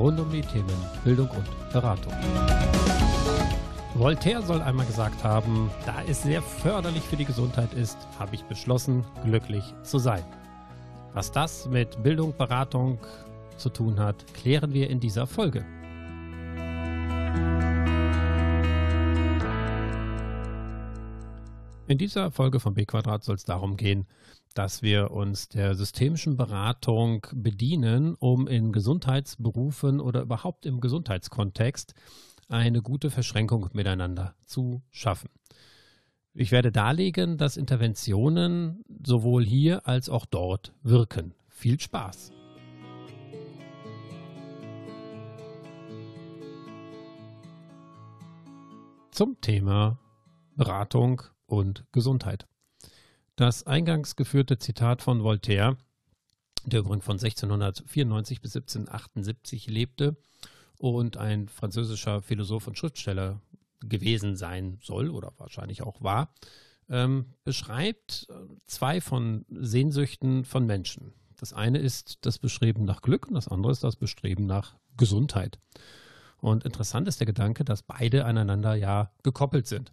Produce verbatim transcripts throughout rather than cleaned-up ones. rund um die Themen Bildung und Beratung. Voltaire soll einmal gesagt haben, da es sehr förderlich für die Gesundheit ist, habe ich beschlossen, glücklich zu sein. Was das mit Bildung, Beratung zu tun hat, klären wir in dieser Folge. In dieser Folge von b-Quadrat soll es darum gehen, dass wir uns der systemischen Beratung bedienen, um in Gesundheitsberufen oder überhaupt im Gesundheitskontext eine gute Verschränkung miteinander zu schaffen. Ich werde darlegen, dass Interventionen sowohl hier als auch dort wirken. Viel Spaß! Zum Thema Beratung und Gesundheit. Das eingangs geführte Zitat von Voltaire, der übrigens von sechzehnhundertvierundneunzig bis siebzehnhundertachtundsiebzig lebte und ein französischer Philosoph und Schriftsteller gewesen sein soll oder wahrscheinlich auch war, ähm, beschreibt zwei von Sehnsüchten von Menschen. Das eine ist das Bestreben nach Glück und das andere ist das Bestreben nach Gesundheit. Und interessant ist der Gedanke, dass beide aneinander ja gekoppelt sind.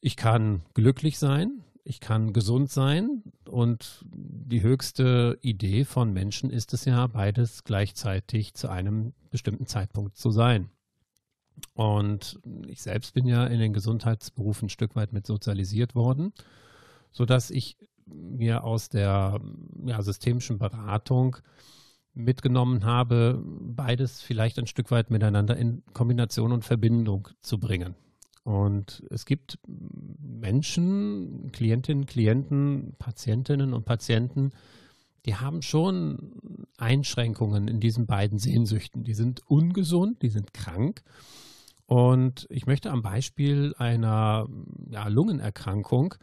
Ich kann glücklich sein, ich kann gesund sein und die höchste Idee von Menschen ist es ja, beides gleichzeitig zu einem bestimmten Zeitpunkt zu sein. Und ich selbst bin ja in den Gesundheitsberufen ein Stück weit mit sozialisiert worden, sodass ich mir aus der ja, systemischen Beratung mitgenommen habe, beides vielleicht ein Stück weit miteinander in Kombination und Verbindung zu bringen. Und es gibt Menschen, Klientinnen, Klienten, Patientinnen und Patienten, die haben schon Einschränkungen in diesen beiden Sehnsüchten. Die sind ungesund, die sind krank. Und ich möchte am Beispiel einer ja, Lungenerkrankung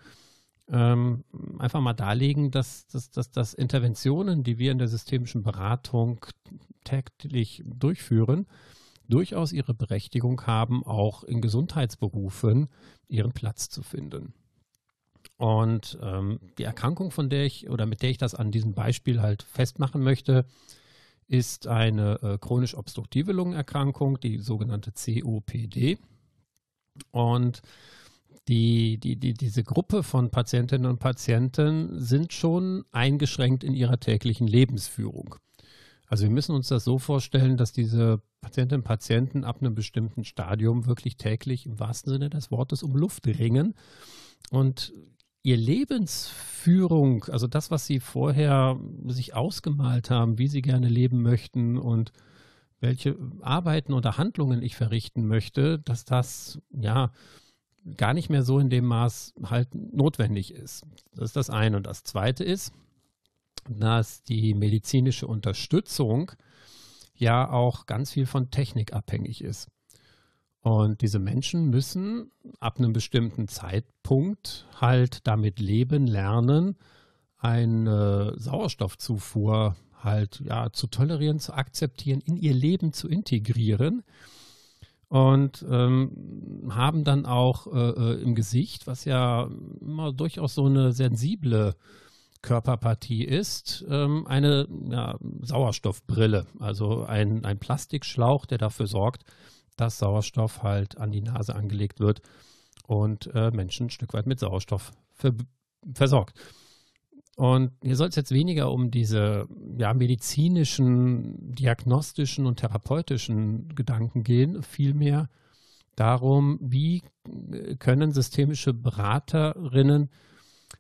ähm, einfach mal darlegen, dass, dass, dass, dass Interventionen, die wir in der systemischen Beratung täglich durchführen, durchaus ihre Berechtigung haben, auch in Gesundheitsberufen ihren Platz zu finden. Und ähm, die Erkrankung, von der ich oder mit der ich das an diesem Beispiel halt festmachen möchte, ist eine äh, chronisch obstruktive Lungenerkrankung, die sogenannte C O P D. Und die, die, die, diese Gruppe von Patientinnen und Patienten sind schon eingeschränkt in ihrer täglichen Lebensführung. Also wir müssen uns das so vorstellen, dass diese Patientinnen und Patienten ab einem bestimmten Stadium wirklich täglich im wahrsten Sinne des Wortes um Luft ringen und ihre Lebensführung, also das, was sie vorher sich ausgemalt haben, wie sie gerne leben möchten und welche Arbeiten oder Handlungen ich verrichten möchte, dass das ja gar nicht mehr so in dem Maß halt notwendig ist. Das ist das eine. Und das zweite ist, dass die medizinische Unterstützung ja auch ganz viel von Technik abhängig ist. Und diese Menschen müssen ab einem bestimmten Zeitpunkt halt damit leben, lernen, eine Sauerstoffzufuhr halt ja zu tolerieren, zu akzeptieren, in ihr Leben zu integrieren und ähm, haben dann auch äh, im Gesicht, was ja immer durchaus so eine sensible Körperpartie ist, ähm, eine ja, Sauerstoffbrille, also ein, ein Plastikschlauch, der dafür sorgt, dass Sauerstoff halt an die Nase angelegt wird und äh, Menschen ein Stück weit mit Sauerstoff ver- versorgt. Und hier soll es jetzt weniger um diese ja, medizinischen, diagnostischen und therapeutischen Gedanken gehen, vielmehr darum, wie können systemische Beraterinnen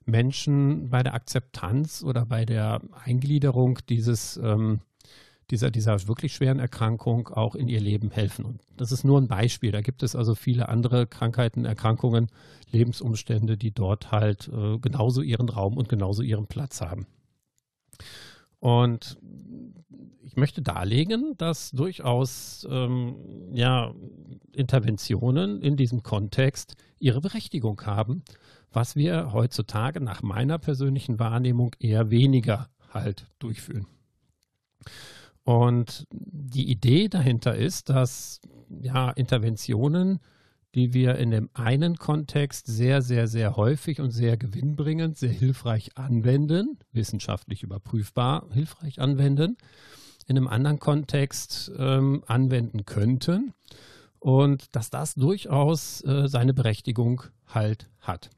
Menschen bei der Akzeptanz oder bei der Eingliederung dieses, ähm, dieser, dieser wirklich schweren Erkrankung auch in ihr Leben helfen. Und das ist nur ein Beispiel. Da gibt es also viele andere Krankheiten, Erkrankungen, Lebensumstände, die dort halt äh, genauso ihren Raum und genauso ihren Platz haben. Und ich möchte darlegen, dass durchaus ähm, ja, Interventionen in diesem Kontext ihre Berechtigung haben, was wir heutzutage nach meiner persönlichen Wahrnehmung eher weniger halt durchführen. Und die Idee dahinter ist, dass ja, Interventionen, die wir in dem einen Kontext sehr, sehr, sehr häufig und sehr gewinnbringend, sehr hilfreich anwenden, wissenschaftlich überprüfbar hilfreich anwenden, in einem anderen Kontext ähm, anwenden könnten und dass das durchaus äh, seine Berechtigung halt hat.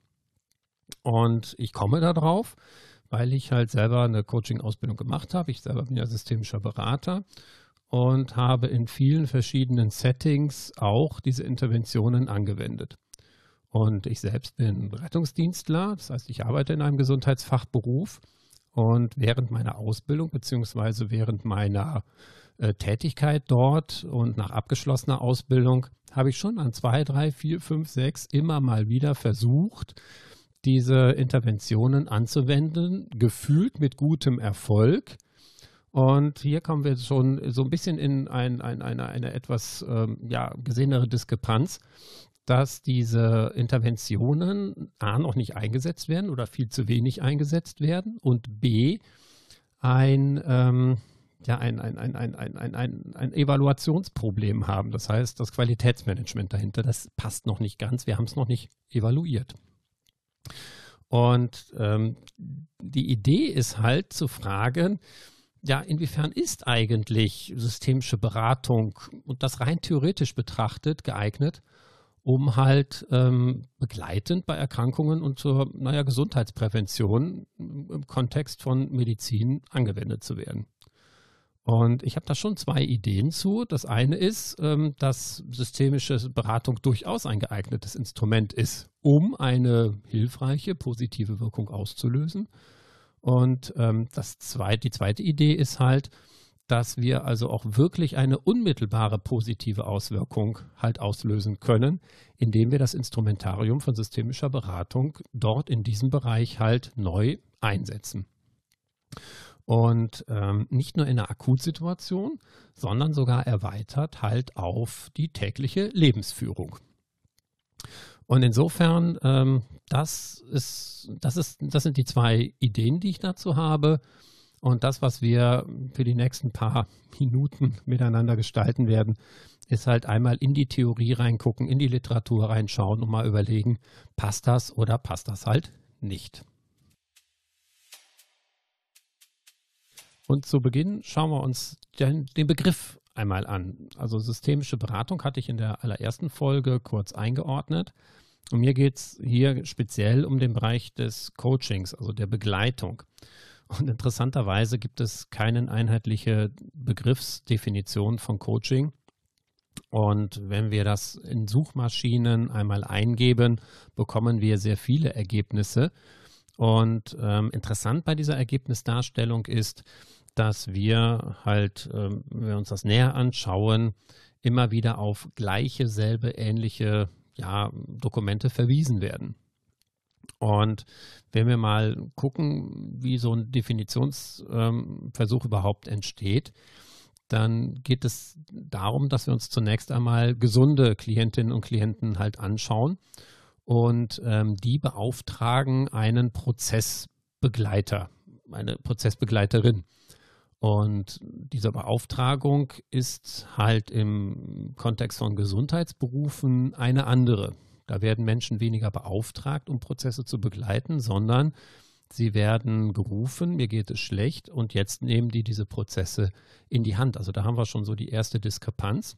Und ich komme darauf, weil ich halt selber eine Coaching-Ausbildung gemacht habe. Ich selber bin ja systemischer Berater und habe in vielen verschiedenen Settings auch diese Interventionen angewendet. Und ich selbst bin Rettungsdienstler, das heißt, ich arbeite in einem Gesundheitsfachberuf. Und während meiner Ausbildung bzw. während meiner äh, Tätigkeit dort und nach abgeschlossener Ausbildung habe ich schon an zwei, drei, vier, fünf, sechs immer mal wieder versucht, diese Interventionen anzuwenden, gefühlt mit gutem Erfolg. Und hier kommen wir schon so ein bisschen in ein, ein, eine, eine etwas ähm, ja, gesehenere Diskrepanz, dass diese Interventionen a. noch nicht eingesetzt werden oder viel zu wenig eingesetzt werden und b. ein, ähm, ja, ein, ein, ein, ein, ein, ein, ein Evaluationsproblem haben. Das heißt, das Qualitätsmanagement dahinter, das passt noch nicht ganz, wir haben es noch nicht evaluiert. Und ähm, die Idee ist halt zu fragen, ja, inwiefern ist eigentlich systemische Beratung und das rein theoretisch betrachtet geeignet, um halt ähm, begleitend bei Erkrankungen und zur naja, Gesundheitsprävention im Kontext von Medizin angewendet zu werden. Und ich habe da schon zwei Ideen zu. Das eine ist, dass systemische Beratung durchaus ein geeignetes Instrument ist, um eine hilfreiche, positive Wirkung auszulösen. Und das zweite, die zweite Idee ist halt, dass wir also auch wirklich eine unmittelbare positive Auswirkung halt auslösen können, indem wir das Instrumentarium von systemischer Beratung dort in diesem Bereich halt neu einsetzen. Und ähm, nicht nur in einer Akutsituation, sondern sogar erweitert halt auf die tägliche Lebensführung. Und insofern, ähm, das ist, das ist, das sind die zwei Ideen, die ich dazu habe. Und das, was wir für die nächsten paar Minuten miteinander gestalten werden, ist halt einmal in die Theorie reingucken, in die Literatur reinschauen und mal überlegen, passt das oder passt das halt nicht. Und zu Beginn schauen wir uns den, den Begriff einmal an. Also systemische Beratung hatte ich in der allerersten Folge kurz eingeordnet. Und mir geht es hier speziell um den Bereich des Coachings, also der Begleitung. Und interessanterweise gibt es keine einheitliche Begriffsdefinition von Coaching. Und wenn wir das in Suchmaschinen einmal eingeben, bekommen wir sehr viele Ergebnisse. Und ähm, interessant bei dieser Ergebnisdarstellung ist, dass wir halt, ähm, wenn wir uns das näher anschauen, immer wieder auf gleiche, selbe, ähnliche ja, Dokumente verwiesen werden. Und wenn wir mal gucken, wie so ein Definitionsversuch ähm, überhaupt entsteht, dann geht es darum, dass wir uns zunächst einmal gesunde Klientinnen und Klienten halt anschauen. Und ähm, die beauftragen einen Prozessbegleiter, eine Prozessbegleiterin. Und diese Beauftragung ist halt im Kontext von Gesundheitsberufen eine andere. Da werden Menschen weniger beauftragt, um Prozesse zu begleiten, sondern sie werden gerufen, mir geht es schlecht, und jetzt nehmen die diese Prozesse in die Hand. Also da haben wir schon so die erste Diskrepanz.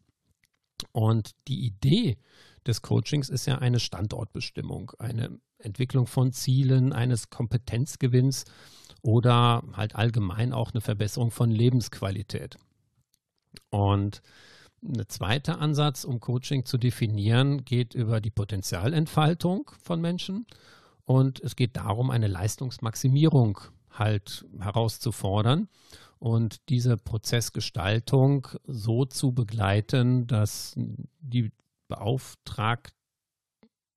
Und die Idee des Coachings ist ja eine Standortbestimmung, eine Entwicklung von Zielen, eines Kompetenzgewinns oder halt allgemein auch eine Verbesserung von Lebensqualität. Und ein zweiter Ansatz, um Coaching zu definieren, geht über die Potenzialentfaltung von Menschen, und es geht darum, eine Leistungsmaximierung halt herauszufordern und diese Prozessgestaltung so zu begleiten, dass die beauftragt,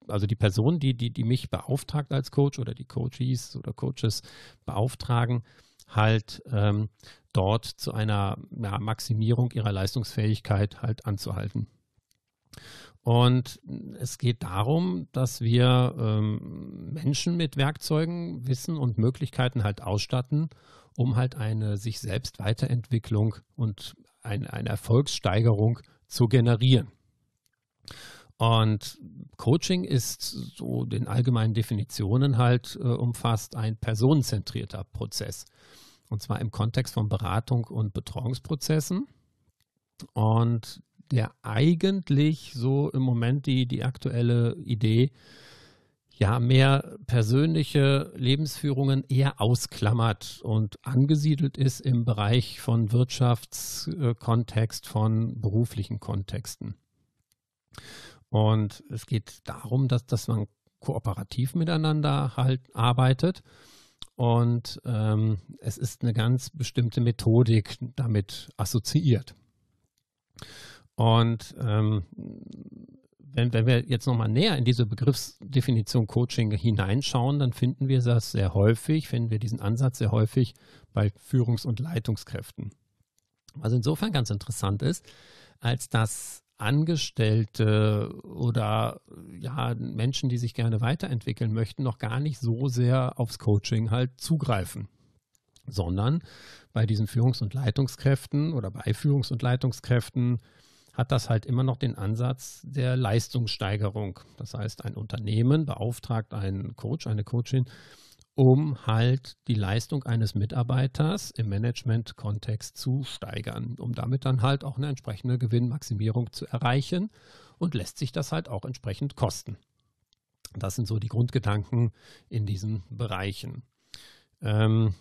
also die Person, die, die, die mich beauftragt als Coach oder die Coaches oder Coaches beauftragen, halt ähm, dort zu einer ja, Maximierung ihrer Leistungsfähigkeit halt anzuhalten. Und es geht darum, dass wir ähm, Menschen mit Werkzeugen, Wissen und Möglichkeiten halt ausstatten, um halt eine sich selbst Weiterentwicklung und ein, eine Erfolgssteigerung zu generieren. Und Coaching ist so den allgemeinen Definitionen halt äh, umfasst ein personenzentrierter Prozess. und zwar im Kontext von Beratung und Betreuungsprozessen. Und der eigentlich so im Moment die, die aktuelle Idee, ja, mehr persönliche Lebensführungen eher ausklammert und angesiedelt ist im Bereich von Wirtschaftskontext, von beruflichen Kontexten. Und es geht darum, dass, dass man kooperativ miteinander halt arbeitet. Und ähm, es ist eine ganz bestimmte Methodik damit assoziiert. Und ähm, wenn, wenn wir jetzt nochmal näher in diese Begriffsdefinition Coaching hineinschauen, dann finden wir das sehr häufig, finden wir diesen Ansatz sehr häufig bei Führungs- und Leitungskräften. Was insofern ganz interessant ist, als dass Angestellte oder ja, Menschen, die sich gerne weiterentwickeln möchten, noch gar nicht so sehr aufs Coaching halt zugreifen, sondern bei diesen Führungs- und Leitungskräften oder bei Führungs- und Leitungskräften hat das halt immer noch den Ansatz der Leistungssteigerung. Das heißt, ein Unternehmen beauftragt einen Coach, eine Coachin, um halt die Leistung eines Mitarbeiters im Management-Kontext zu steigern, um damit dann halt auch eine entsprechende Gewinnmaximierung zu erreichen, und lässt sich das halt auch entsprechend kosten. Das sind so die Grundgedanken in diesen Bereichen. Ähm,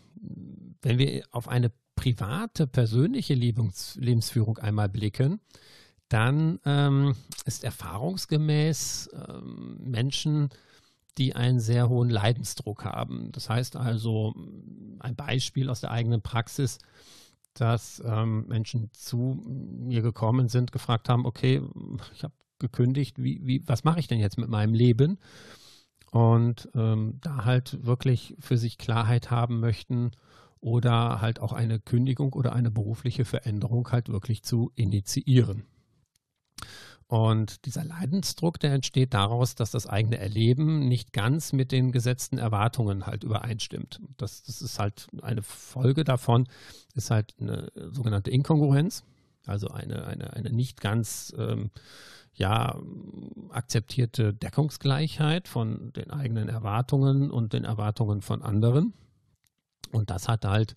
wenn wir auf eine private, persönliche Lebens- Lebensführung einmal blicken, dann ähm, ist erfahrungsgemäß ähm, Menschen, die einen sehr hohen Leidensdruck haben. Das heißt also, ein Beispiel aus der eigenen Praxis, dass ähm, Menschen zu mir gekommen sind, gefragt haben, okay, ich habe gekündigt, wie, wie, was mache ich denn jetzt mit meinem Leben? Und ähm, da halt wirklich für sich Klarheit haben möchten oder halt auch eine Kündigung oder eine berufliche Veränderung halt wirklich zu initiieren. Und dieser Leidensdruck, der entsteht daraus, dass das eigene Erleben nicht ganz mit den gesetzten Erwartungen halt übereinstimmt. Das, das ist halt eine Folge davon, ist halt eine sogenannte Inkongruenz, also eine, eine, eine nicht ganz ähm, ja, akzeptierte Deckungsgleichheit von den eigenen Erwartungen und den Erwartungen von anderen. Und das hat halt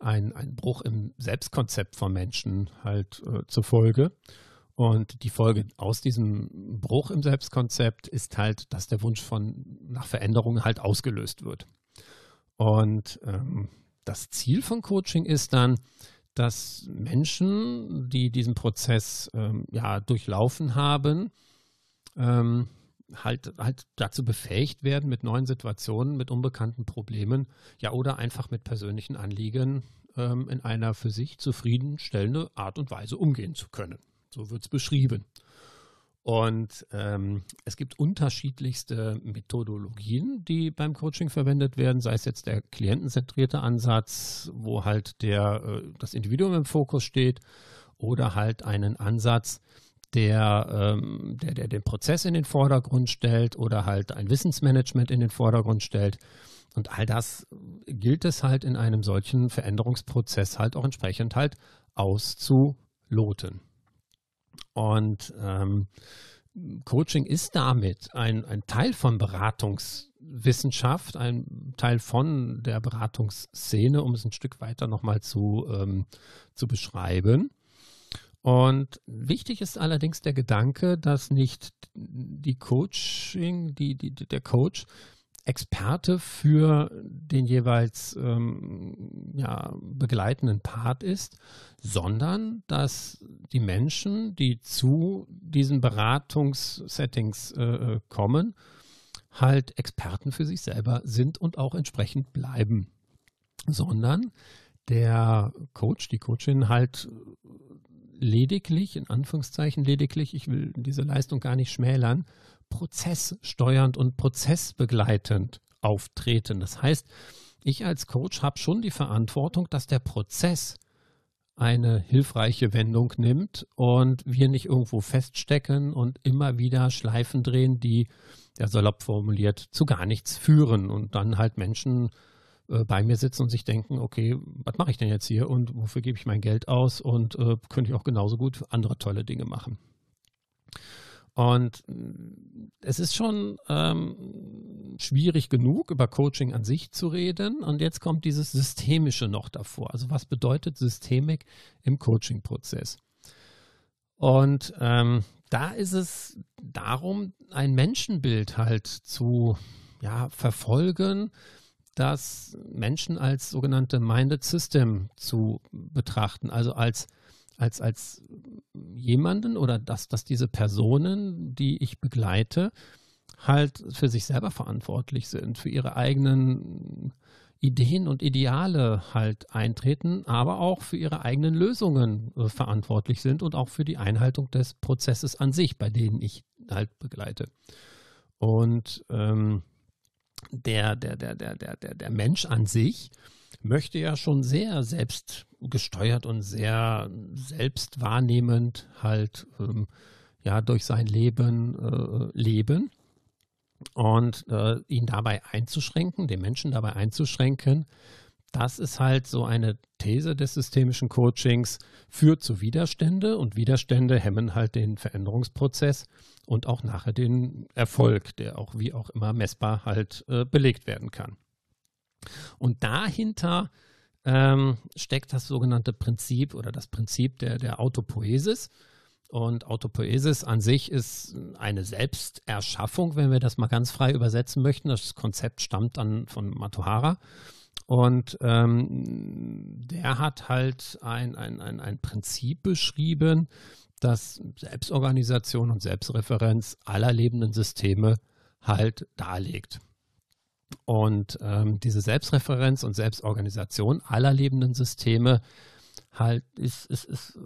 einen Bruch im Selbstkonzept von Menschen halt äh, zur Folge. Und die Folge aus diesem Bruch im Selbstkonzept ist halt, dass der Wunsch von, nach Veränderungen halt ausgelöst wird. Und ähm, das Ziel von Coaching ist dann, dass Menschen, die diesen Prozess ähm, ja, durchlaufen haben, ähm, halt, halt dazu befähigt werden, mit neuen Situationen, mit unbekannten Problemen, ja, oder einfach mit persönlichen Anliegen ähm, in einer für sich zufriedenstellende Art und Weise umgehen zu können. So wird es beschrieben. Und ähm, es gibt unterschiedlichste Methodologien, die beim Coaching verwendet werden, sei es jetzt der klientenzentrierte Ansatz, wo halt der, äh, das Individuum im Fokus steht, oder halt einen Ansatz, der, ähm, der, der den Prozess in den Vordergrund stellt oder halt ein Wissensmanagement in den Vordergrund stellt. Und all das gilt es halt in einem solchen Veränderungsprozess halt auch entsprechend halt auszuloten. Und ähm, Coaching ist damit ein, ein Teil von Beratungswissenschaft, ein Teil von der Beratungsszene, um es ein Stück weiter nochmal zu, ähm, zu beschreiben. Und wichtig ist allerdings der Gedanke, dass nicht die Coaching, die, die, der Coach Experte für den jeweils ähm, ja, begleitenden Part ist, sondern dass die Menschen, die zu diesen Beratungssettings äh, kommen, halt Experten für sich selber sind und auch entsprechend bleiben. Sondern der Coach, die Coachin halt lediglich, in Anführungszeichen lediglich, ich will diese Leistung gar nicht schmälern, prozesssteuernd und prozessbegleitend auftreten. Das heißt, ich als Coach habe schon die Verantwortung, dass der Prozess eine hilfreiche Wendung nimmt und wir nicht irgendwo feststecken und immer wieder Schleifen drehen, die, ja, salopp formuliert, zu gar nichts führen und dann halt Menschen äh, bei mir sitzen und sich denken, okay, was mache ich denn jetzt hier und wofür gebe ich mein Geld aus und äh, könnte ich auch genauso gut andere tolle Dinge machen. Und es ist schon ähm, schon schwierig genug, über Coaching an sich zu reden. Und jetzt kommt dieses Systemische noch davor. Also was bedeutet Systemik im Coaching-Prozess? Und ähm, da ist es darum, ein Menschenbild halt zu ja, verfolgen, das Menschen als sogenannte Minded System zu betrachten, also als als, als jemanden oder dass, dass diese Personen, die ich begleite, halt für sich selber verantwortlich sind, für ihre eigenen Ideen und Ideale halt eintreten, aber auch für ihre eigenen Lösungen äh, verantwortlich sind und auch für die Einhaltung des Prozesses an sich, bei denen ich halt begleite. Und ähm, der, der, der, der, der, der Mensch an sich möchte ja schon sehr selbstgesteuert und sehr selbstwahrnehmend halt ähm, ja, durch sein Leben äh, leben. Und äh, ihn dabei einzuschränken, den Menschen dabei einzuschränken, das ist halt so eine These des systemischen Coachings, führt zu Widerstände, und Widerstände hemmen halt den Veränderungsprozess und auch nachher den Erfolg, der auch wie auch immer messbar halt äh, belegt werden kann. Und dahinter ähm, steckt das sogenannte Prinzip oder das Prinzip der, der Autopoiesis. Und Autopoiesis an sich ist eine Selbsterschaffung, wenn wir das mal ganz frei übersetzen möchten. Das Konzept stammt dann von Maturana. Und ähm, der hat halt ein, ein, ein, ein Prinzip beschrieben, das Selbstorganisation und Selbstreferenz aller lebenden Systeme halt darlegt. Und ähm, diese Selbstreferenz und Selbstorganisation aller lebenden Systeme halt ist, ist, ist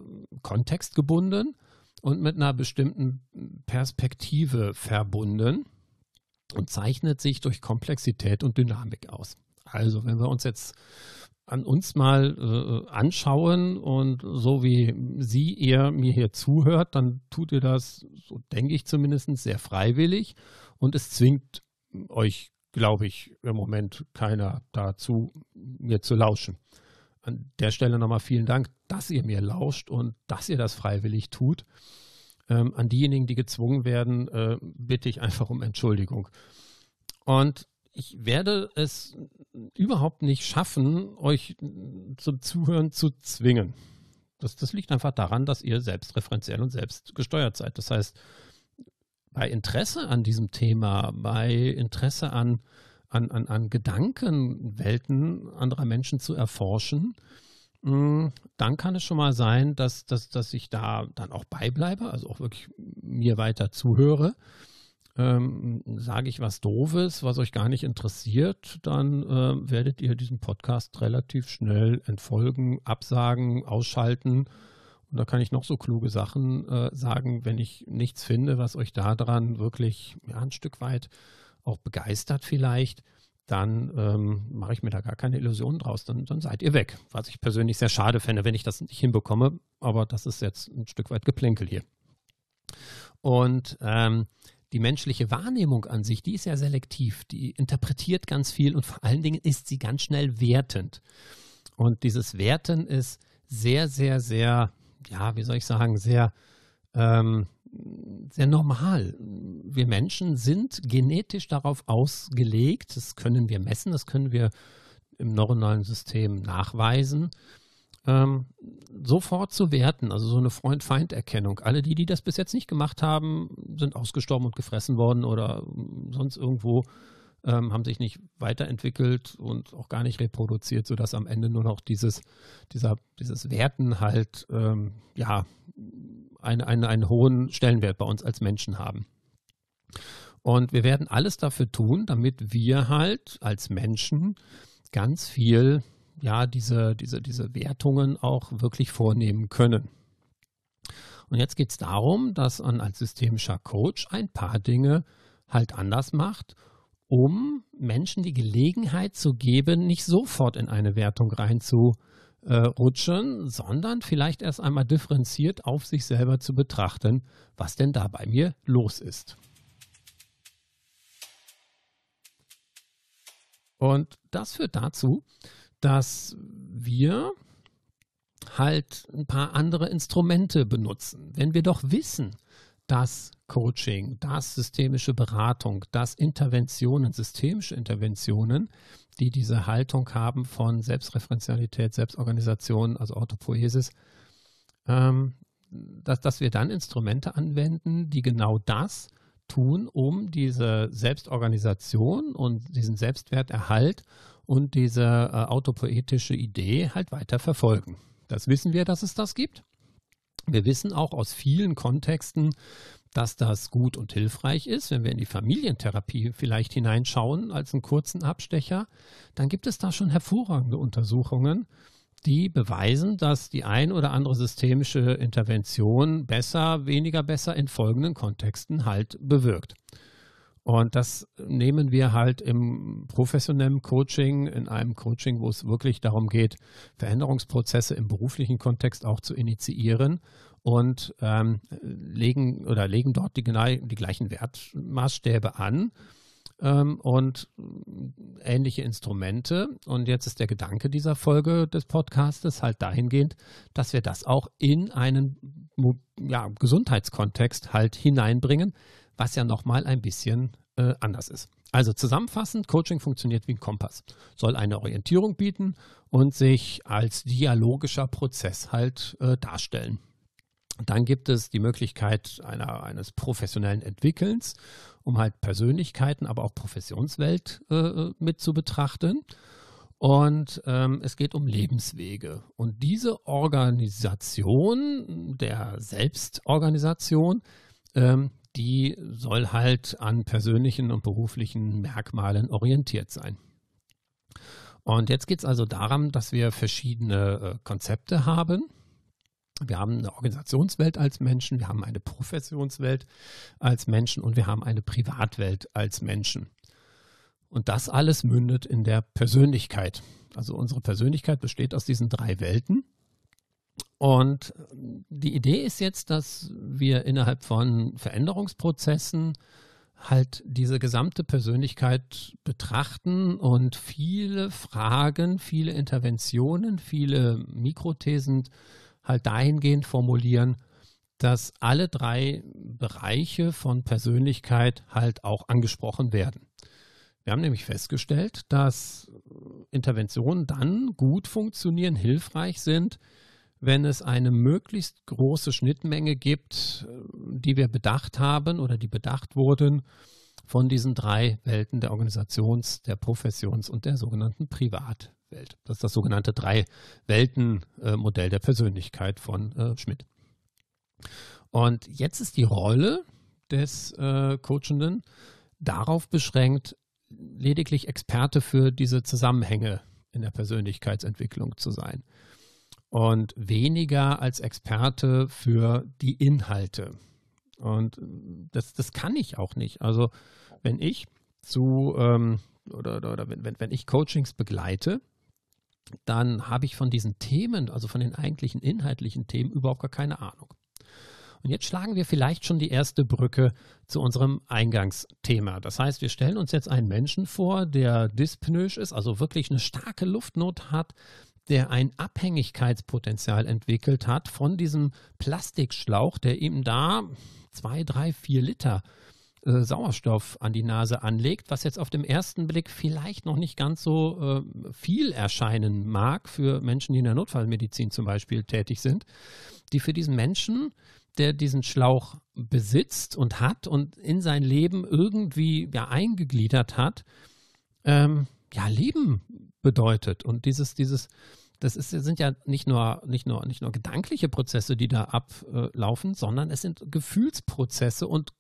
kontextgebunden und mit einer bestimmten Perspektive verbunden und zeichnet sich durch Komplexität und Dynamik aus. Also wenn wir uns jetzt an uns mal äh, anschauen und so wie Sie, ihr mir hier zuhört, dann tut ihr das, so denke ich zumindest, sehr freiwillig, und es zwingt euch, glaube ich, im Moment keiner dazu, mir zu lauschen. An der Stelle nochmal vielen Dank, dass ihr mir lauscht und dass ihr das freiwillig tut. Ähm, an diejenigen, die gezwungen werden, äh, bitte ich einfach um Entschuldigung. Und ich werde es überhaupt nicht schaffen, euch zum Zuhören zu zwingen. Das, das liegt einfach daran, dass ihr selbstreferenziell und selbstgesteuert seid. Das heißt, bei Interesse an diesem Thema, bei Interesse an An, an, an Gedankenwelten anderer Menschen zu erforschen, dann kann es schon mal sein, dass, dass, dass ich da dann auch beibleibe, also auch wirklich mir weiter zuhöre. Ähm, sage ich was Doofes, was euch gar nicht interessiert, dann äh, werdet ihr diesem Podcast relativ schnell entfolgen, absagen, ausschalten. Und da kann ich noch so kluge Sachen äh, sagen, wenn ich nichts finde, was euch daran wirklich ja, ein Stück weit auch begeistert vielleicht, dann ähm, mache ich mir da gar keine Illusionen draus, dann, dann seid ihr weg. Was ich persönlich sehr schade fände, wenn ich das nicht hinbekomme, aber das ist jetzt ein Stück weit Geplänkel hier. Und ähm, die menschliche Wahrnehmung an sich, die ist ja selektiv, die interpretiert ganz viel und vor allen Dingen ist sie ganz schnell wertend. Und dieses Werten ist sehr, sehr, sehr, ja, wie soll ich sagen, sehr, ähm, sehr normal. Wir Menschen sind genetisch darauf ausgelegt, das können wir messen, das können wir im neuronalen System nachweisen, ähm, sofort zu werten, also so eine Freund-Feind-Erkennung. Alle die, die das bis jetzt nicht gemacht haben, sind ausgestorben und gefressen worden oder sonst irgendwo, ähm, haben sich nicht weiterentwickelt und auch gar nicht reproduziert, sodass am Ende nur noch dieses, dieser, dieses Werten halt, ähm, ja, Einen, einen, einen hohen Stellenwert bei uns als Menschen haben. Und wir werden alles dafür tun, damit wir halt als Menschen ganz viel, ja, diese, diese, diese Wertungen auch wirklich vornehmen können. Und jetzt geht es darum, dass man als systemischer Coach ein paar Dinge halt anders macht, um Menschen die Gelegenheit zu geben, nicht sofort in eine Wertung reinzurutschen, sondern vielleicht erst einmal differenziert auf sich selber zu betrachten, was denn da bei mir los ist. Und das führt dazu, dass wir halt ein paar andere Instrumente benutzen. Wenn wir doch wissen, dass Coaching, dass systemische Beratung, dass Interventionen, systemische Interventionen, die diese Haltung haben von Selbstreferenzialität, Selbstorganisation, also Autopoiesis, ähm, dass, dass wir dann Instrumente anwenden, die genau das tun, um diese Selbstorganisation und diesen Selbstwerterhalt und diese äh, autopoetische Idee halt weiter verfolgen. Das wissen wir, dass es das gibt. Wir wissen auch aus vielen Kontexten, dass das gut und hilfreich ist. Wenn wir in die Familientherapie vielleicht hineinschauen als einen kurzen Abstecher, dann gibt es da schon hervorragende Untersuchungen, die beweisen, dass die ein oder andere systemische Intervention besser, weniger besser in folgenden Kontexten halt bewirkt. Und das nehmen wir halt im professionellen Coaching, in einem Coaching, wo es wirklich darum geht, Veränderungsprozesse im beruflichen Kontext auch zu initiieren und ähm, legen oder legen dort die, die gleichen Wertmaßstäbe an ähm, und ähnliche Instrumente. Und jetzt ist der Gedanke dieser Folge des Podcastes halt dahingehend, dass wir das auch in einen ja, Gesundheitskontext halt hineinbringen, was ja nochmal ein bisschen äh, anders ist. Also zusammenfassend, Coaching funktioniert wie ein Kompass, soll eine Orientierung bieten und sich als dialogischer Prozess halt äh, darstellen. Dann gibt es die Möglichkeit einer, eines professionellen Entwickelns, um halt Persönlichkeiten, aber auch Professionswelt äh, mit zu betrachten. Und ähm, es geht um Lebenswege. Und diese Organisation, der Selbstorganisation, ähm, die soll halt an persönlichen und beruflichen Merkmalen orientiert sein. Und jetzt geht es also darum, dass wir verschiedene äh, Konzepte haben. Wir haben eine Organisationswelt als Menschen, wir haben eine Professionswelt als Menschen und wir haben eine Privatwelt als Menschen. Und das alles mündet in der Persönlichkeit. Also unsere Persönlichkeit besteht aus diesen drei Welten. Und die Idee ist jetzt, dass wir innerhalb von Veränderungsprozessen halt diese gesamte Persönlichkeit betrachten und viele Fragen, viele Interventionen, viele Mikrothesen halt dahingehend formulieren, dass alle drei Bereiche von Persönlichkeit halt auch angesprochen werden. Wir haben nämlich festgestellt, dass Interventionen dann gut funktionieren, hilfreich sind, wenn es eine möglichst große Schnittmenge gibt, die wir bedacht haben oder die bedacht wurden von diesen drei Welten der Organisations-, der Professions- und der sogenannten Privatwelt. Das ist das sogenannte Drei-Welten-Modell der Persönlichkeit von Schmidt. Und jetzt ist die Rolle des Coachenden darauf beschränkt, lediglich Experte für diese Zusammenhänge in der Persönlichkeitsentwicklung zu sein. Und weniger als Experte für die Inhalte. Und das, das kann ich auch nicht. Also wenn ich zu ähm, oder, oder, oder wenn, wenn ich Coachings begleite, dann habe ich von diesen Themen, also von den eigentlichen inhaltlichen Themen, überhaupt gar keine Ahnung. Und jetzt schlagen wir vielleicht schon die erste Brücke zu unserem Eingangsthema. Das heißt, wir stellen uns jetzt einen Menschen vor, der dyspnoisch ist, also wirklich eine starke Luftnot hat, der ein Abhängigkeitspotenzial entwickelt hat von diesem Plastikschlauch, der ihm da zwei, drei, vier Liter äh, Sauerstoff an die Nase anlegt, was jetzt auf dem ersten Blick vielleicht noch nicht ganz so äh, viel erscheinen mag für Menschen, die in der Notfallmedizin zum Beispiel tätig sind, die für diesen Menschen, der diesen Schlauch besitzt und hat und in sein Leben irgendwie ja, eingegliedert hat, ähm, ja, Leben bedeutet. Und dieses, dieses, das ist, sind ja nicht nur, nicht nur, nicht nur gedankliche Prozesse, die da ablaufen, sondern es sind Gefühlsprozesse und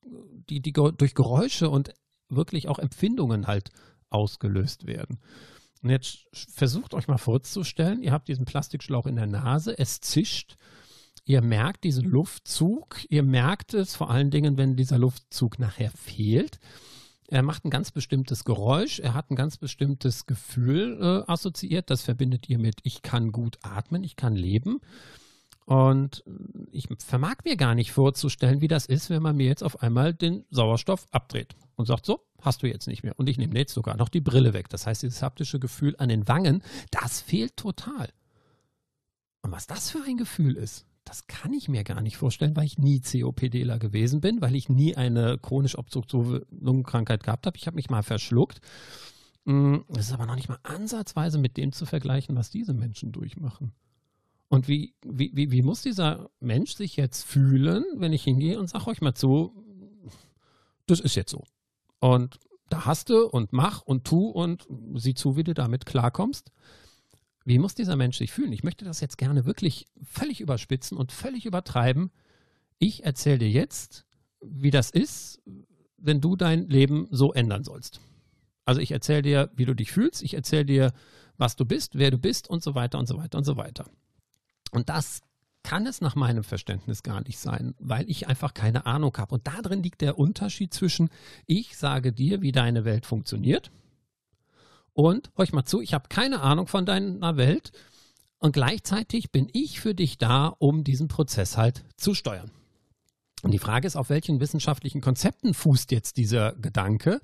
die, die durch Geräusche und wirklich auch Empfindungen halt ausgelöst werden. Und jetzt versucht euch mal vorzustellen, ihr habt diesen Plastikschlauch in der Nase, es zischt, ihr merkt diesen Luftzug, ihr merkt es vor allen Dingen, wenn dieser Luftzug nachher fehlt. Er macht ein ganz bestimmtes Geräusch, er hat ein ganz bestimmtes Gefühl äh, assoziiert. Das verbindet ihr mit, ich kann gut atmen, ich kann leben. Und ich vermag mir gar nicht vorzustellen, wie das ist, wenn man mir jetzt auf einmal den Sauerstoff abdreht und sagt, so, hast du jetzt nicht mehr. Und ich nehme jetzt sogar noch die Brille weg. Das heißt, dieses haptische Gefühl an den Wangen, das fehlt total. Und was das für ein Gefühl ist, das kann ich mir gar nicht vorstellen, weil ich nie C O P Dler gewesen bin, weil ich nie eine chronisch obstruktive Lungenkrankheit gehabt habe. Ich habe mich mal verschluckt. Das ist aber noch nicht mal ansatzweise mit dem zu vergleichen, was diese Menschen durchmachen. Und wie, wie, wie, wie muss dieser Mensch sich jetzt fühlen, wenn ich hingehe und sage euch mal zu, das ist jetzt so. Und da hast du und mach und tu und sieh zu, wie du damit klarkommst. Wie muss dieser Mensch sich fühlen? Ich möchte das jetzt gerne wirklich völlig überspitzen und völlig übertreiben. Ich erzähle dir jetzt, wie das ist, wenn du dein Leben so ändern sollst. Also ich erzähle dir, wie du dich fühlst. Ich erzähle dir, was du bist, wer du bist und so weiter und so weiter und so weiter. Und das kann es nach meinem Verständnis gar nicht sein, weil ich einfach keine Ahnung habe. Und da drin liegt der Unterschied zwischen, ich sage dir, wie deine Welt funktioniert und, hör ich mal zu, ich habe keine Ahnung von deiner Welt und gleichzeitig bin ich für dich da, um diesen Prozess halt zu steuern. Und die Frage ist, auf welchen wissenschaftlichen Konzepten fußt jetzt dieser Gedanke?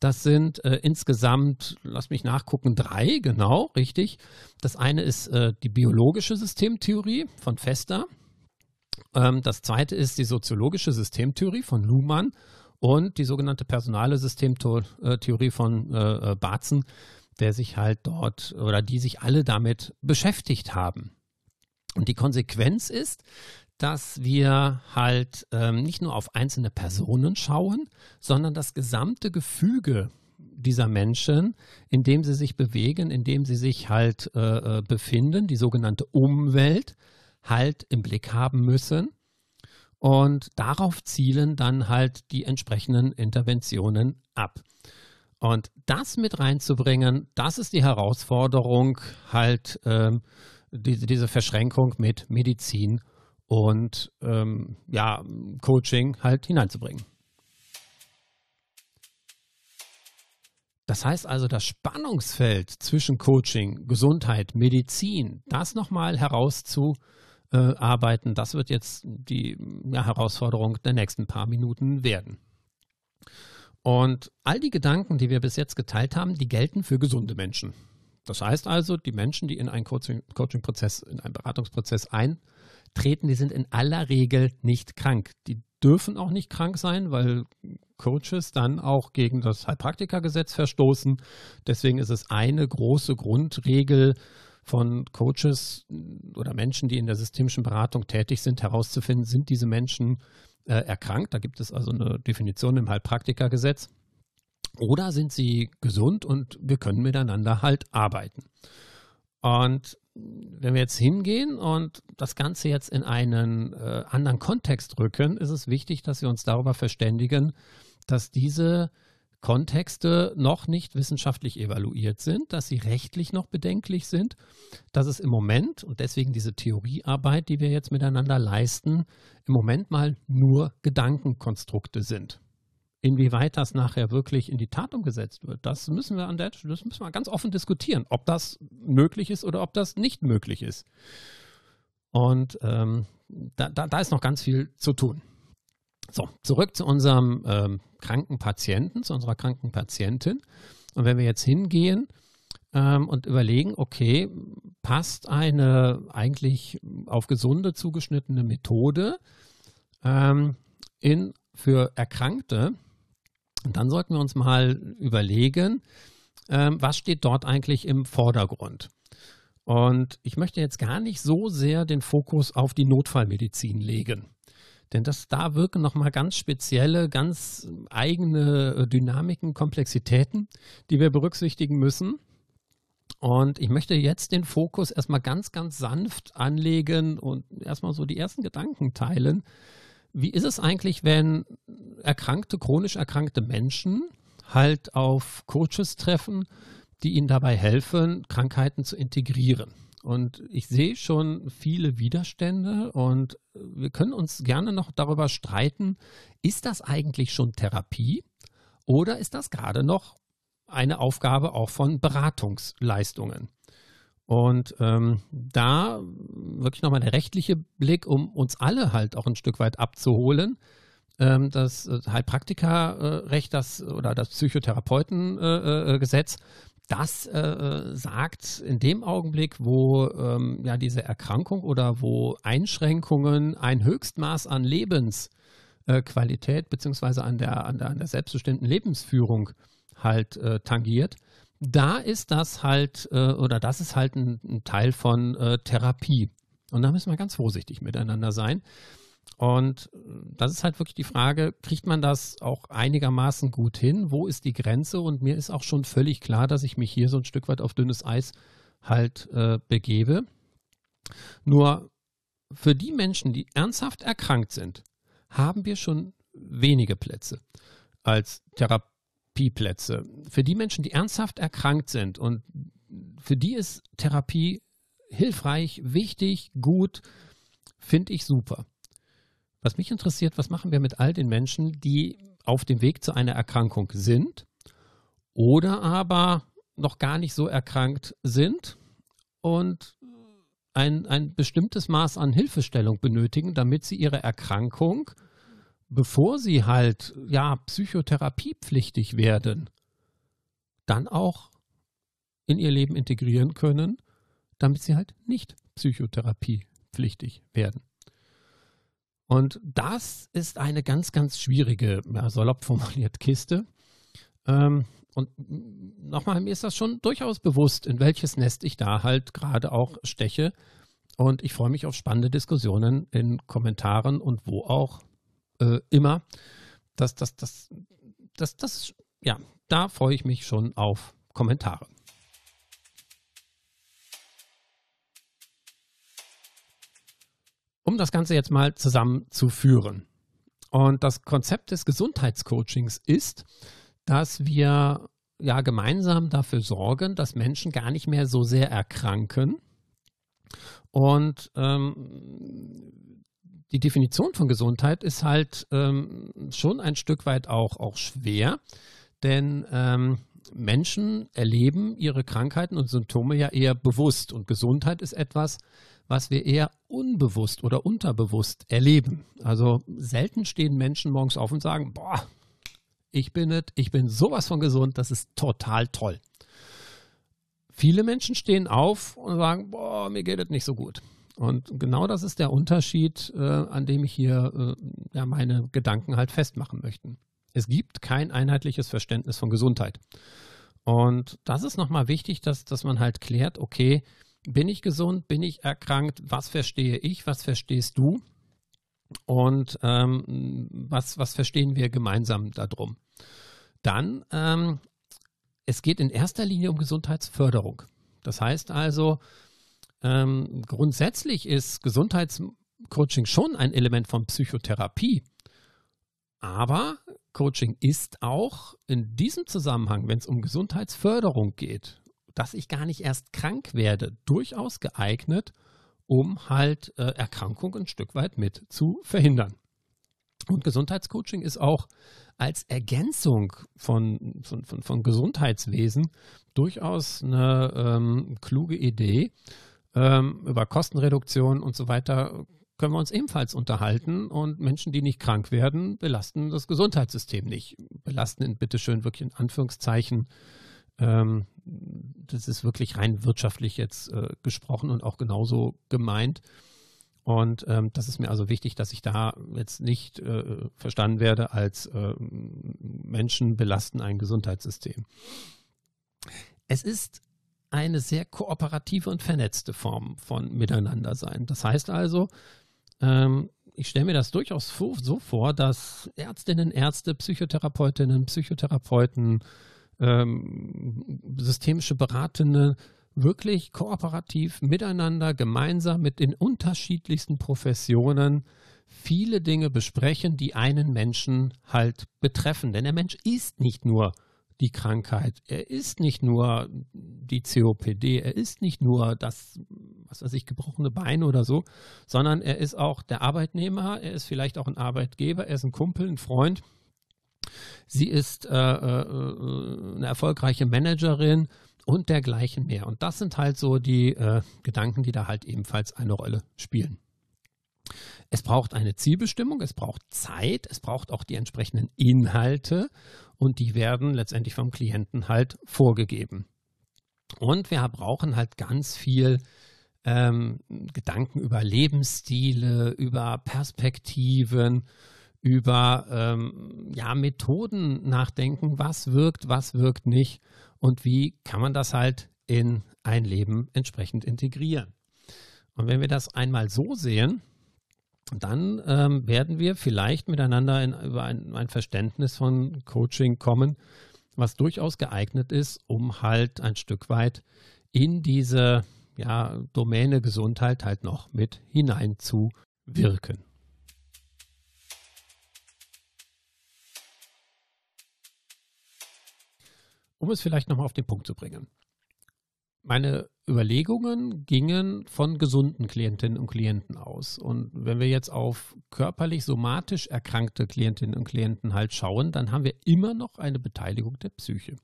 Das sind äh, insgesamt, lass mich nachgucken, drei, genau, richtig. Das eine ist äh, die biologische Systemtheorie von Fester. Ähm, das zweite ist die soziologische Systemtheorie von Luhmann und die sogenannte personale Systemtheorie von äh, Batzen, der sich halt dort oder die sich alle damit beschäftigt haben. Und die Konsequenz ist, dass wir halt ähm, nicht nur auf einzelne Personen schauen, sondern das gesamte Gefüge dieser Menschen, in dem sie sich bewegen, in dem sie sich halt äh, befinden, die sogenannte Umwelt, halt im Blick haben müssen. Und darauf zielen dann halt die entsprechenden Interventionen ab. Und das mit reinzubringen, das ist die Herausforderung, halt ähm, die, diese Verschränkung mit Medizin und ähm, ja, Coaching halt hineinzubringen. Das heißt also, das Spannungsfeld zwischen Coaching, Gesundheit, Medizin, das nochmal herauszuarbeiten, das wird jetzt die ja, Herausforderung der nächsten paar Minuten werden. Und all die Gedanken, die wir bis jetzt geteilt haben, die gelten für gesunde Menschen. Das heißt also, die Menschen, die in einen Coaching-Prozess, in einen Beratungsprozess ein treten, die sind in aller Regel nicht krank. Die dürfen auch nicht krank sein, weil Coaches dann auch gegen das Heilpraktikergesetz verstoßen. Deswegen ist es eine große Grundregel von Coaches oder Menschen, die in der systemischen Beratung tätig sind, herauszufinden, sind diese Menschen äh, erkrankt. Da gibt es also eine Definition im Heilpraktikergesetz. Oder sind sie gesund und wir können miteinander halt arbeiten. Und wenn wir jetzt hingehen und das Ganze jetzt in einen äh, anderen Kontext rücken, ist es wichtig, dass wir uns darüber verständigen, dass diese Kontexte noch nicht wissenschaftlich evaluiert sind, dass sie rechtlich noch bedenklich sind, dass es im Moment, und deswegen diese Theoriearbeit, die wir jetzt miteinander leisten, im Moment mal nur Gedankenkonstrukte sind. Inwieweit das nachher wirklich in die Tat umgesetzt wird, das müssen wir an der das müssen wir ganz offen diskutieren, ob das möglich ist oder ob das nicht möglich ist. Und ähm, da, da, da ist noch ganz viel zu tun. So, zurück zu unserem ähm, kranken Patienten, zu unserer kranken Patientin. Und wenn wir jetzt hingehen ähm, und überlegen, okay, passt eine eigentlich auf Gesunde zugeschnittene Methode ähm, in für Erkrankte? Und dann sollten wir uns mal überlegen, ähm, was steht dort eigentlich im Vordergrund. Und ich möchte jetzt gar nicht so sehr den Fokus auf die Notfallmedizin legen. Denn das, da wirken nochmal ganz spezielle, ganz eigene Dynamiken, Komplexitäten, die wir berücksichtigen müssen. Und ich möchte jetzt den Fokus erstmal ganz, ganz sanft anlegen und erstmal so die ersten Gedanken teilen. Wie ist es eigentlich, wenn erkrankte, chronisch erkrankte Menschen halt auf Coaches treffen, die ihnen dabei helfen, Krankheiten zu integrieren? Und ich sehe schon viele Widerstände und wir können uns gerne noch darüber streiten, ist das eigentlich schon Therapie oder ist das gerade noch eine Aufgabe auch von Beratungsleistungen? Und ähm, da wirklich nochmal der rechtliche Blick, um uns alle halt auch ein Stück weit abzuholen. Ähm, das Heilpraktikerrecht, das oder das Psychotherapeutengesetz, äh, Das äh, sagt, in dem Augenblick, wo ähm, ja diese Erkrankung oder wo Einschränkungen ein Höchstmaß an Lebensqualität äh, beziehungsweise an der, an der, an der selbstbestimmten Lebensführung halt äh, tangiert, da ist das halt äh, oder das ist halt ein, ein Teil von äh, Therapie. Und da müssen wir ganz vorsichtig miteinander sein. Und das ist halt wirklich die Frage, kriegt man das auch einigermaßen gut hin? Wo ist die Grenze? Und mir ist auch schon völlig klar, dass ich mich hier so ein Stück weit auf dünnes Eis halt äh, begebe. Nur für die Menschen, die ernsthaft erkrankt sind, haben wir schon wenige Plätze als Therapieplätze. Für die Menschen, die ernsthaft erkrankt sind und für die ist Therapie hilfreich, wichtig, gut, finde ich super. Was mich interessiert, was machen wir mit all den Menschen, die auf dem Weg zu einer Erkrankung sind oder aber noch gar nicht so erkrankt sind und ein, ein bestimmtes Maß an Hilfestellung benötigen, damit sie ihre Erkrankung, bevor sie halt ja psychotherapiepflichtig werden, dann auch in ihr Leben integrieren können, damit sie halt nicht psychotherapiepflichtig werden. Und das ist eine ganz, ganz schwierige, ja, salopp formuliert, Kiste. Ähm, und nochmal, mir ist das schon durchaus bewusst, in welches Nest ich da halt gerade auch steche. Und ich freue mich auf spannende Diskussionen in Kommentaren und wo auch äh, immer. Das, das, das, das, das, ja, da freue ich mich schon auf Kommentare. Um das Ganze jetzt mal zusammenzuführen. Und das Konzept des Gesundheitscoachings ist, dass wir ja gemeinsam dafür sorgen, dass Menschen gar nicht mehr so sehr erkranken. Und ähm, die Definition von Gesundheit ist halt ähm, schon ein Stück weit auch, auch schwer, denn ähm, Menschen erleben ihre Krankheiten und Symptome ja eher bewusst. Und Gesundheit ist etwas, was wir eher unbewusst oder unterbewusst erleben. Also selten stehen Menschen morgens auf und sagen, boah, ich bin es, ich bin sowas von gesund, das ist total toll. Viele Menschen stehen auf und sagen, boah, mir geht es nicht so gut. Und genau das ist der Unterschied, äh, an dem ich hier äh, ja, meine Gedanken halt festmachen möchte. Es gibt kein einheitliches Verständnis von Gesundheit. Und das ist nochmal wichtig, dass, dass man halt klärt, okay, bin ich gesund? Bin ich erkrankt? Was verstehe ich? Was verstehst du? Und ähm, was, was verstehen wir gemeinsam darum? Dann, ähm, es geht in erster Linie um Gesundheitsförderung. Das heißt also, ähm, grundsätzlich ist Gesundheitscoaching schon ein Element von Psychotherapie. Aber Coaching ist auch in diesem Zusammenhang, wenn es um Gesundheitsförderung geht, dass ich gar nicht erst krank werde, durchaus geeignet, um halt äh, Erkrankung ein Stück weit mit zu verhindern. Und Gesundheitscoaching ist auch als Ergänzung von, von, von, von Gesundheitswesen durchaus eine ähm, kluge Idee. Ähm, über Kostenreduktion und so weiter können wir uns ebenfalls unterhalten. Und Menschen, die nicht krank werden, belasten das Gesundheitssystem nicht. Belasten in bitteschön wirklich in Anführungszeichen. Ähm, das ist wirklich rein wirtschaftlich jetzt äh, gesprochen und auch genauso gemeint. Und ähm, das ist mir also wichtig, dass ich da jetzt nicht äh, verstanden werde als äh, Menschen belasten ein Gesundheitssystem. Es ist eine sehr kooperative und vernetzte Form von Miteinandersein. Das heißt also, ähm, ich stelle mir das durchaus so vor, dass Ärztinnen, Ärzte, Psychotherapeutinnen, Psychotherapeuten, Ähm, systemische Beratende wirklich kooperativ miteinander, gemeinsam mit den unterschiedlichsten Professionen viele Dinge besprechen, die einen Menschen halt betreffen. Denn der Mensch ist nicht nur die Krankheit, er ist nicht nur die C O P D, er ist nicht nur das, was weiß ich, gebrochene Bein oder so, sondern er ist auch der Arbeitnehmer, er ist vielleicht auch ein Arbeitgeber, er ist ein Kumpel, ein Freund. Sie ist äh, äh, eine erfolgreiche Managerin und dergleichen mehr. Und das sind halt so die äh, Gedanken, die da halt ebenfalls eine Rolle spielen. Es braucht eine Zielbestimmung, es braucht Zeit, es braucht auch die entsprechenden Inhalte und die werden letztendlich vom Klienten halt vorgegeben. Und wir brauchen halt ganz viel ähm, Gedanken über Lebensstile, über Perspektiven, über ähm, ja, Methoden nachdenken, was wirkt, was wirkt nicht und wie kann man das halt in ein Leben entsprechend integrieren. Und wenn wir das einmal so sehen, dann ähm, werden wir vielleicht miteinander in, über ein, ein Verständnis von Coaching kommen, was durchaus geeignet ist, um halt ein Stück weit in diese ja, Domäne Gesundheit halt noch mit hineinzuwirken. Um es vielleicht nochmal auf den Punkt zu bringen. Meine Überlegungen gingen von gesunden Klientinnen und Klienten aus. Und wenn wir jetzt auf körperlich somatisch erkrankte Klientinnen und Klienten halt schauen, dann haben wir immer noch eine Beteiligung der Psyche.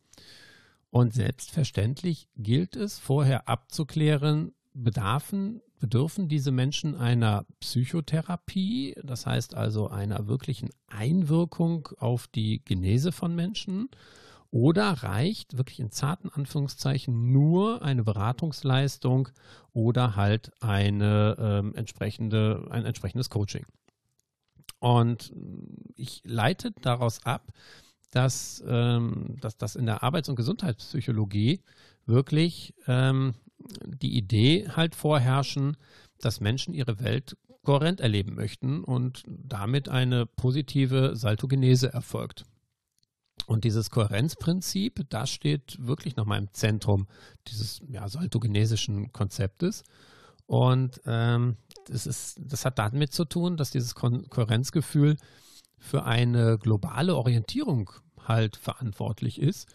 Und selbstverständlich gilt es, vorher abzuklären, bedarfen, bedürfen diese Menschen einer Psychotherapie, das heißt also einer wirklichen Einwirkung auf die Genese von Menschen, oder reicht wirklich in zarten Anführungszeichen nur eine Beratungsleistung oder halt eine, ähm, entsprechende, ein entsprechendes Coaching? Und ich leite daraus ab, dass, ähm, dass das in der Arbeits- und Gesundheitspsychologie wirklich ähm, die Idee halt vorherrschen, dass Menschen ihre Welt kohärent erleben möchten und damit eine positive Saltogenese erfolgt. Und dieses Kohärenzprinzip, das steht wirklich nochmal im Zentrum dieses ja, saltogenesischen Konzeptes. Und ähm, das, ist, das hat damit zu tun, dass dieses Kon- Kohärenzgefühl für eine globale Orientierung halt verantwortlich ist,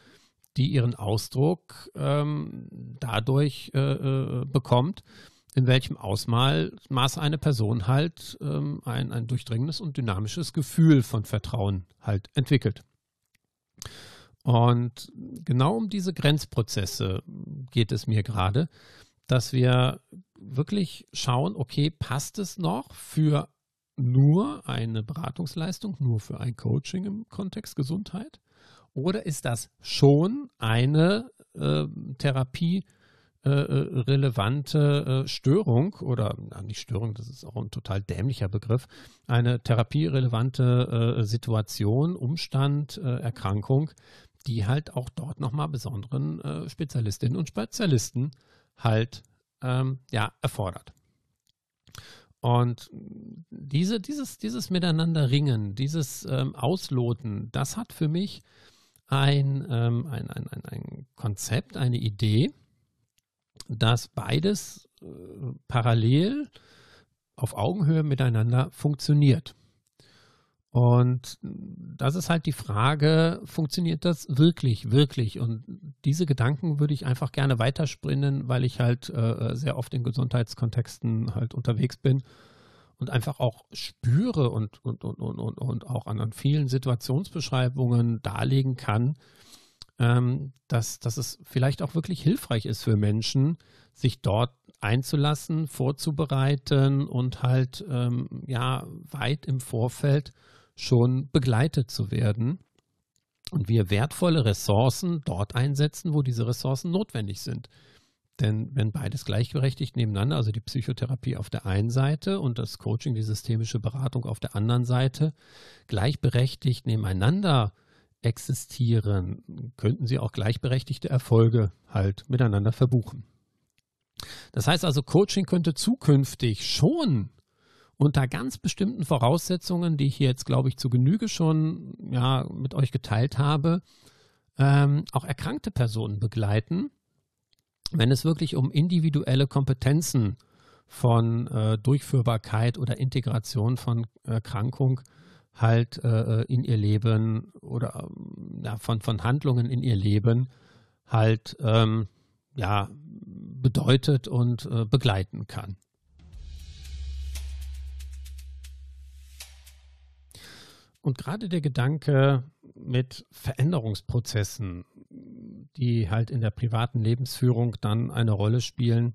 die ihren Ausdruck ähm, dadurch äh, bekommt, in welchem Ausmaß eine Person halt ähm, ein, ein durchdringendes und dynamisches Gefühl von Vertrauen halt entwickelt. Und genau um diese Grenzprozesse geht es mir gerade, dass wir wirklich schauen, okay, passt es noch für nur eine Beratungsleistung, nur für ein Coaching im Kontext Gesundheit? Oder ist das schon eine äh, therapierelevante äh, Störung oder, na, nicht Störung, das ist auch ein total dämlicher Begriff, eine therapierelevante äh, Situation, Umstand, äh, Erkrankung, die halt auch dort nochmal besonderen äh, Spezialistinnen und Spezialisten halt ähm, ja, erfordert. Und diese, dieses, dieses Miteinanderringen, dieses ähm, Ausloten, das hat für mich ein, ähm, ein, ein, ein, ein Konzept, eine Idee, dass beides äh, parallel auf Augenhöhe miteinander funktioniert. Und das ist halt die Frage, funktioniert das wirklich, wirklich? Und diese Gedanken würde ich einfach gerne weiterspinnen, weil ich halt äh, sehr oft in Gesundheitskontexten halt unterwegs bin und einfach auch spüre und, und, und, und, und auch an vielen Situationsbeschreibungen darlegen kann, ähm, dass, dass es vielleicht auch wirklich hilfreich ist für Menschen, sich dort einzulassen, vorzubereiten und halt ähm, ja, weit im Vorfeld schon begleitet zu werden und wir wertvolle Ressourcen dort einsetzen, wo diese Ressourcen notwendig sind. Denn wenn beides gleichberechtigt nebeneinander, also die Psychotherapie auf der einen Seite und das Coaching, die systemische Beratung auf der anderen Seite, gleichberechtigt nebeneinander existieren, könnten sie auch gleichberechtigte Erfolge halt miteinander verbuchen. Das heißt also, Coaching könnte zukünftig schon unter ganz bestimmten Voraussetzungen, die ich hier jetzt, glaube ich, zu Genüge schon ja, mit euch geteilt habe, ähm, auch erkrankte Personen begleiten, wenn es wirklich um individuelle Kompetenzen von äh, Durchführbarkeit oder Integration von Erkrankung halt äh, in ihr Leben oder ja, von, von Handlungen in ihr Leben halt ähm, ja, bedeutet und äh, begleiten kann. Und gerade der Gedanke mit Veränderungsprozessen, die halt in der privaten Lebensführung dann eine Rolle spielen,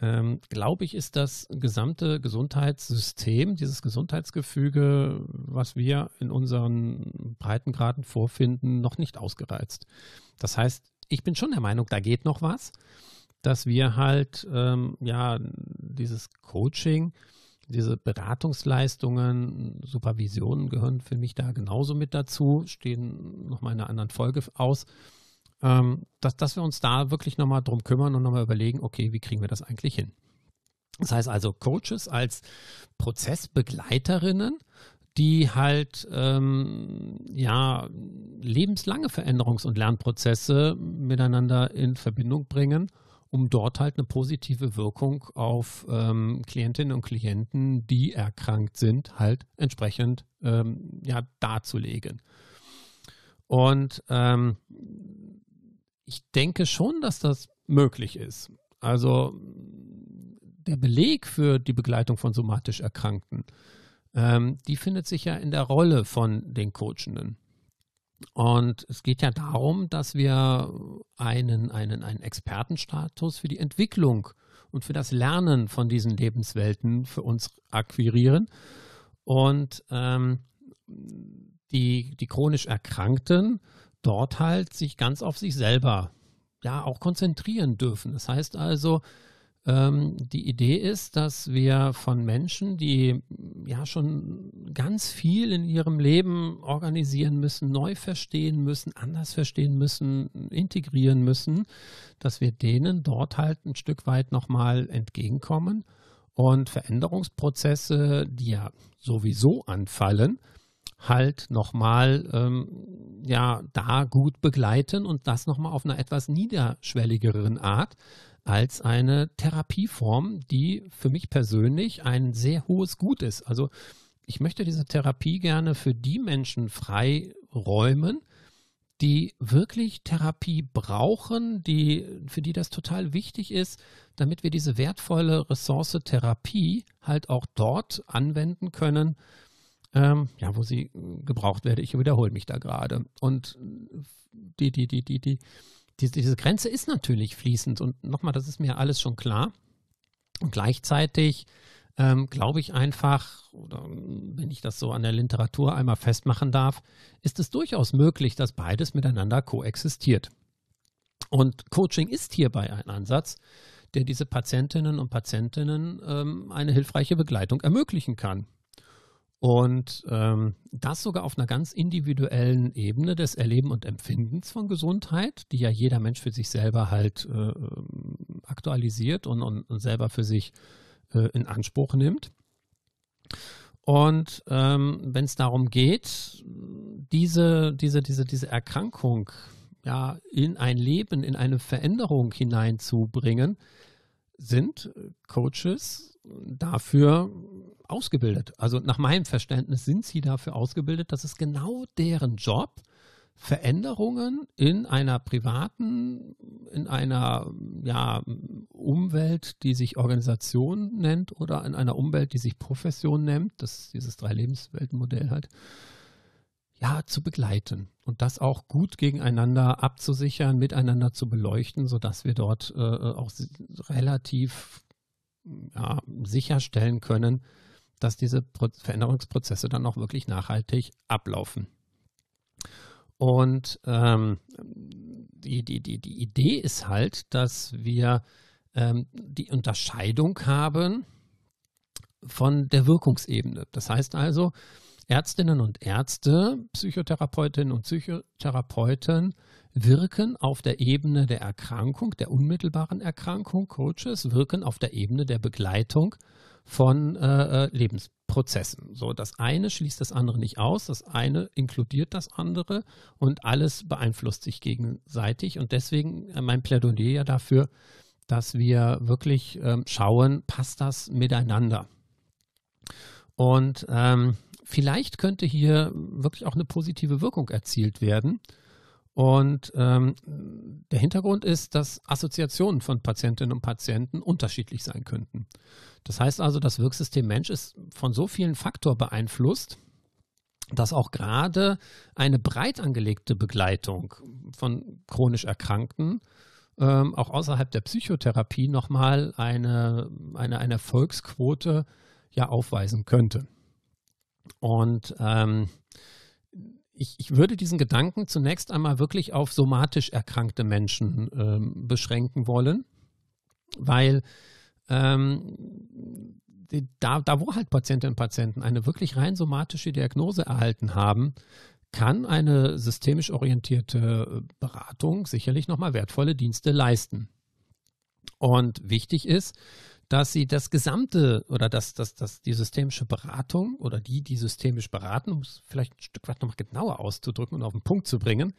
ähm, glaube ich, ist das gesamte Gesundheitssystem, dieses Gesundheitsgefüge, was wir in unseren Breitengraden vorfinden, noch nicht ausgereizt. Das heißt, ich bin schon der Meinung, da geht noch was, dass wir halt ähm, ja dieses Coaching, diese Beratungsleistungen, Supervisionen gehören für mich da genauso mit dazu, stehen nochmal in einer anderen Folge aus, ähm, dass, dass wir uns da wirklich nochmal drum kümmern und nochmal überlegen, okay, wie kriegen wir das eigentlich hin? Das heißt also Coaches als Prozessbegleiterinnen, die halt ähm, ja lebenslange Veränderungs- und Lernprozesse miteinander in Verbindung bringen, um dort halt eine positive Wirkung auf ähm, Klientinnen und Klienten, die erkrankt sind, halt entsprechend ähm, ja, darzulegen. Und ähm, ich denke schon, dass das möglich ist. Also der Beleg für die Begleitung von somatisch Erkrankten, ähm, die findet sich ja in der Rolle von den Coachenden. Und es geht ja darum, dass wir einen, einen, einen Expertenstatus für die Entwicklung und für das Lernen von diesen Lebenswelten für uns akquirieren. Und ähm, die, die chronisch Erkrankten dort halt sich ganz auf sich selber ja auch konzentrieren dürfen. Das heißt also, ähm, die Idee ist, dass wir von Menschen, die ja schon ganz viel in ihrem Leben organisieren müssen, neu verstehen müssen, anders verstehen müssen, integrieren müssen, dass wir denen dort halt ein Stück weit nochmal entgegenkommen und Veränderungsprozesse, die ja sowieso anfallen, halt nochmal ähm, ja, da gut begleiten und das nochmal auf einer etwas niederschwelligeren Art, als eine Therapieform, die für mich persönlich ein sehr hohes Gut ist. Also ich möchte diese Therapie gerne für die Menschen freiräumen, die wirklich Therapie brauchen, die, für die das total wichtig ist, damit wir diese wertvolle Ressource Therapie halt auch dort anwenden können, ähm, ja, wo sie gebraucht werde. Ich wiederhole mich da gerade. Und die, die, die, die, die, diese Grenze ist natürlich fließend und nochmal, das ist mir alles schon klar. Und gleichzeitig ähm, glaube ich einfach, oder wenn ich das so an der Literatur einmal festmachen darf, ist es durchaus möglich, dass beides miteinander koexistiert. Und Coaching ist hierbei ein Ansatz, der diese Patientinnen und Patientinnen ähm, eine hilfreiche Begleitung ermöglichen kann. Und ähm, das sogar auf einer ganz individuellen Ebene des Erleben und Empfindens von Gesundheit, die ja jeder Mensch für sich selber halt äh, aktualisiert und, und, und selber für sich äh, in Anspruch nimmt. Und ähm, wenn es darum geht, diese, diese, diese, diese Erkrankung ja, in ein Leben, in eine Veränderung hineinzubringen, sind Coaches dafür ausgebildet. Also nach meinem Verständnis sind sie dafür ausgebildet, dass es genau deren Job, Veränderungen in einer privaten, in einer ja, Umwelt, die sich Organisation nennt oder in einer Umwelt, die sich Profession nennt, das ist dieses Drei-Lebenswelten-Modell halt, ja, zu begleiten und das auch gut gegeneinander abzusichern, miteinander zu beleuchten, sodass wir dort äh, auch relativ ja, sicherstellen können, dass diese Pro- Veränderungsprozesse dann auch wirklich nachhaltig ablaufen. Und ähm, die, die, die, die Idee ist halt, dass wir ähm, die Unterscheidung haben von der Wirkungsebene. Das heißt also, Ärztinnen und Ärzte, Psychotherapeutinnen und Psychotherapeuten wirken auf der Ebene der Erkrankung, der unmittelbaren Erkrankung. Coaches wirken auf der Ebene der Begleitung von äh, Lebensprozessen. So, das eine schließt das andere nicht aus, das eine inkludiert das andere und alles beeinflusst sich gegenseitig. Und deswegen mein Plädoyer ja dafür, dass wir wirklich ähm, schauen, passt das miteinander. Und ähm, vielleicht könnte hier wirklich auch eine positive Wirkung erzielt werden. Und ähm, der Hintergrund ist, dass Assoziationen von Patientinnen und Patienten unterschiedlich sein könnten. Das heißt also, das Wirksystem Mensch ist von so vielen Faktoren beeinflusst, dass auch gerade eine breit angelegte Begleitung von chronisch Erkrankten ähm, auch außerhalb der Psychotherapie nochmal eine, eine, eine Erfolgsquote ja aufweisen könnte. Und ähm, ich, ich würde diesen Gedanken zunächst einmal wirklich auf somatisch erkrankte Menschen ähm, beschränken wollen, weil ähm, die, da, da, wo halt Patientinnen und Patienten eine wirklich rein somatische Diagnose erhalten haben, kann eine systemisch orientierte Beratung sicherlich nochmal wertvolle Dienste leisten. Und wichtig ist, dass sie das gesamte oder dass, dass, dass die systemische Beratung oder die, die systemisch beraten, um es vielleicht ein Stück weit nochmal genauer auszudrücken und auf den Punkt zu bringen,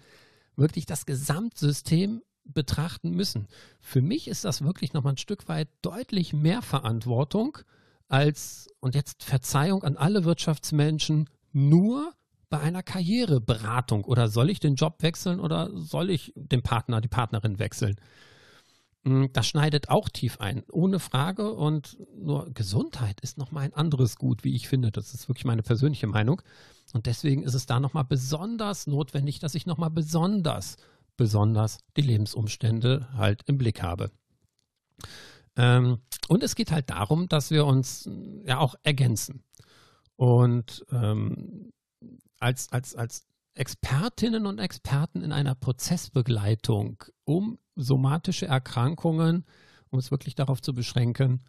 wirklich das Gesamtsystem betrachten müssen. Für mich ist das wirklich nochmal ein Stück weit deutlich mehr Verantwortung als, und jetzt Verzeihung an alle Wirtschaftsmenschen, nur bei einer Karriereberatung oder soll ich den Job wechseln oder soll ich den Partner, die Partnerin wechseln? Das schneidet auch tief ein, ohne Frage, und nur Gesundheit ist nochmal ein anderes Gut, wie ich finde. Das ist wirklich meine persönliche Meinung und deswegen ist es da nochmal besonders notwendig, dass ich nochmal besonders, besonders die Lebensumstände halt im Blick habe. Ähm, und es geht halt darum, dass wir uns ja auch ergänzen und ähm, Als, als, als Expertinnen und Experten in einer Prozessbegleitung, um somatische Erkrankungen, um es wirklich darauf zu beschränken,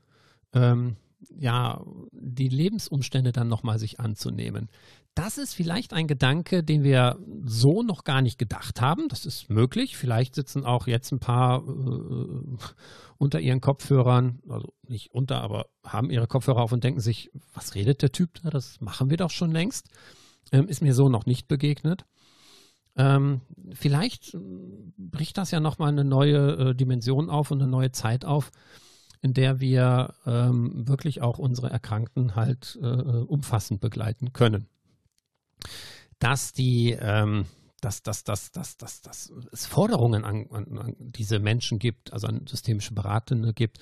ähm, ja, die Lebensumstände dann nochmal sich anzunehmen. Das ist vielleicht ein Gedanke, den wir so noch gar nicht gedacht haben. Das ist möglich. Vielleicht sitzen auch jetzt ein paar äh, unter ihren Kopfhörern, also nicht unter, aber haben ihre Kopfhörer auf und denken sich, was redet der Typ da? Das machen wir doch schon längst. Ist mir so noch nicht begegnet. Ähm, vielleicht bricht das ja nochmal eine neue äh, Dimension auf und eine neue Zeit auf, in der wir ähm, wirklich auch unsere Erkrankten halt äh, umfassend begleiten können. Dass die, ähm, dass, dass, dass, dass, dass, dass es Forderungen an, an, an diese Menschen gibt, also an systemische Beratende gibt,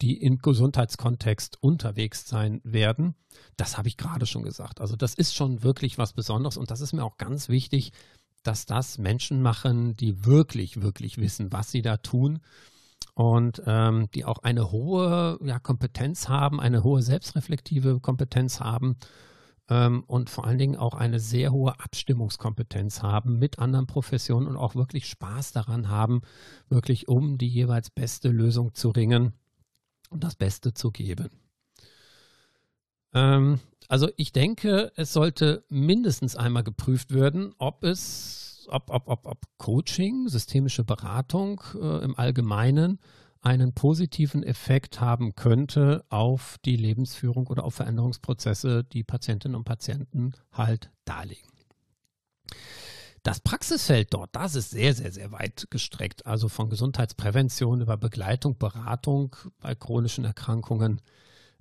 die im Gesundheitskontext unterwegs sein werden, das habe ich gerade schon gesagt. Also das ist schon wirklich was Besonderes und das ist mir auch ganz wichtig, dass das Menschen machen, die wirklich, wirklich wissen, was sie da tun und ähm, die auch eine hohe ja, Kompetenz haben, eine hohe selbstreflektive Kompetenz haben ähm, und vor allen Dingen auch eine sehr hohe Abstimmungskompetenz haben mit anderen Professionen und auch wirklich Spaß daran haben, wirklich um die jeweils beste Lösung zu ringen. Und das Beste zu geben. Ähm, also ich denke, es sollte mindestens einmal geprüft werden, ob es, ob, ob, ob, ob Coaching, systemische Beratung äh, im Allgemeinen einen positiven Effekt haben könnte auf die Lebensführung oder auf Veränderungsprozesse, die Patientinnen und Patienten halt darlegen. Das Praxisfeld dort, das ist sehr, sehr, sehr weit gestreckt. Also von Gesundheitsprävention über Begleitung, Beratung bei chronischen Erkrankungen,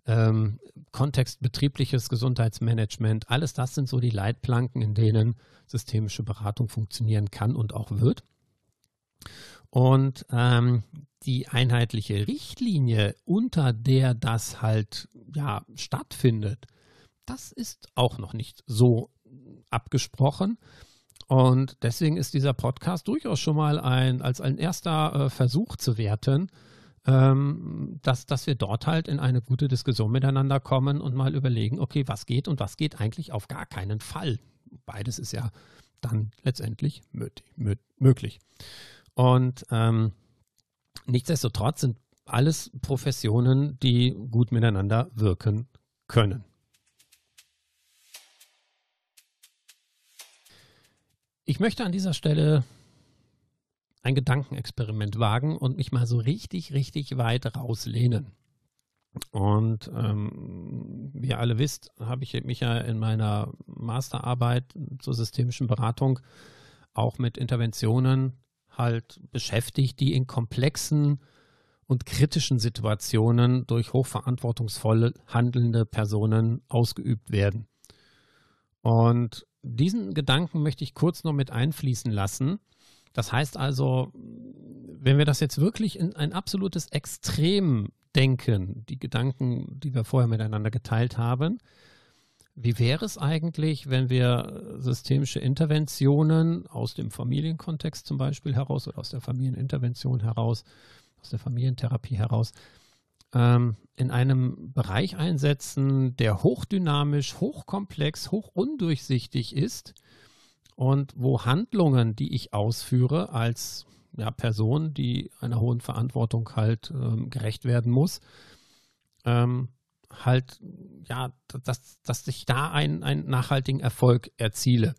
ähm, kontextbetriebliches Gesundheitsmanagement, alles das sind so die Leitplanken, in denen systemische Beratung funktionieren kann und auch wird. Und ähm, die einheitliche Richtlinie, unter der das halt ja, stattfindet, das ist auch noch nicht so abgesprochen. Und deswegen ist dieser Podcast durchaus schon mal ein als ein erster äh, Versuch zu werten, ähm, dass, dass wir dort halt in eine gute Diskussion miteinander kommen und mal überlegen, okay, was geht und was geht eigentlich auf gar keinen Fall. Beides ist ja dann letztendlich möglich. Und ähm, nichtsdestotrotz sind alles Professionen, die gut miteinander wirken können. Ich möchte an dieser Stelle ein Gedankenexperiment wagen und mich mal so richtig, richtig weit rauslehnen. Und ähm, wie ihr alle wisst, habe ich mich ja in meiner Masterarbeit zur systemischen Beratung auch mit Interventionen halt beschäftigt, die in komplexen und kritischen Situationen durch hochverantwortungsvoll handelnde Personen ausgeübt werden. Und diesen Gedanken möchte ich kurz noch mit einfließen lassen. Das heißt also, wenn wir das jetzt wirklich in ein absolutes Extrem denken, die Gedanken, die wir vorher miteinander geteilt haben, wie wäre es eigentlich, wenn wir systemische Interventionen aus dem Familienkontext zum Beispiel heraus oder aus der Familienintervention heraus, aus der Familientherapie heraus, in einem Bereich einsetzen, der hochdynamisch, hochkomplex, hochundurchsichtig ist und wo Handlungen, die ich ausführe als ja, Person, die einer hohen Verantwortung halt ähm, gerecht werden muss, ähm, halt, ja, dass, dass ich da einen, einen nachhaltigen Erfolg erziele.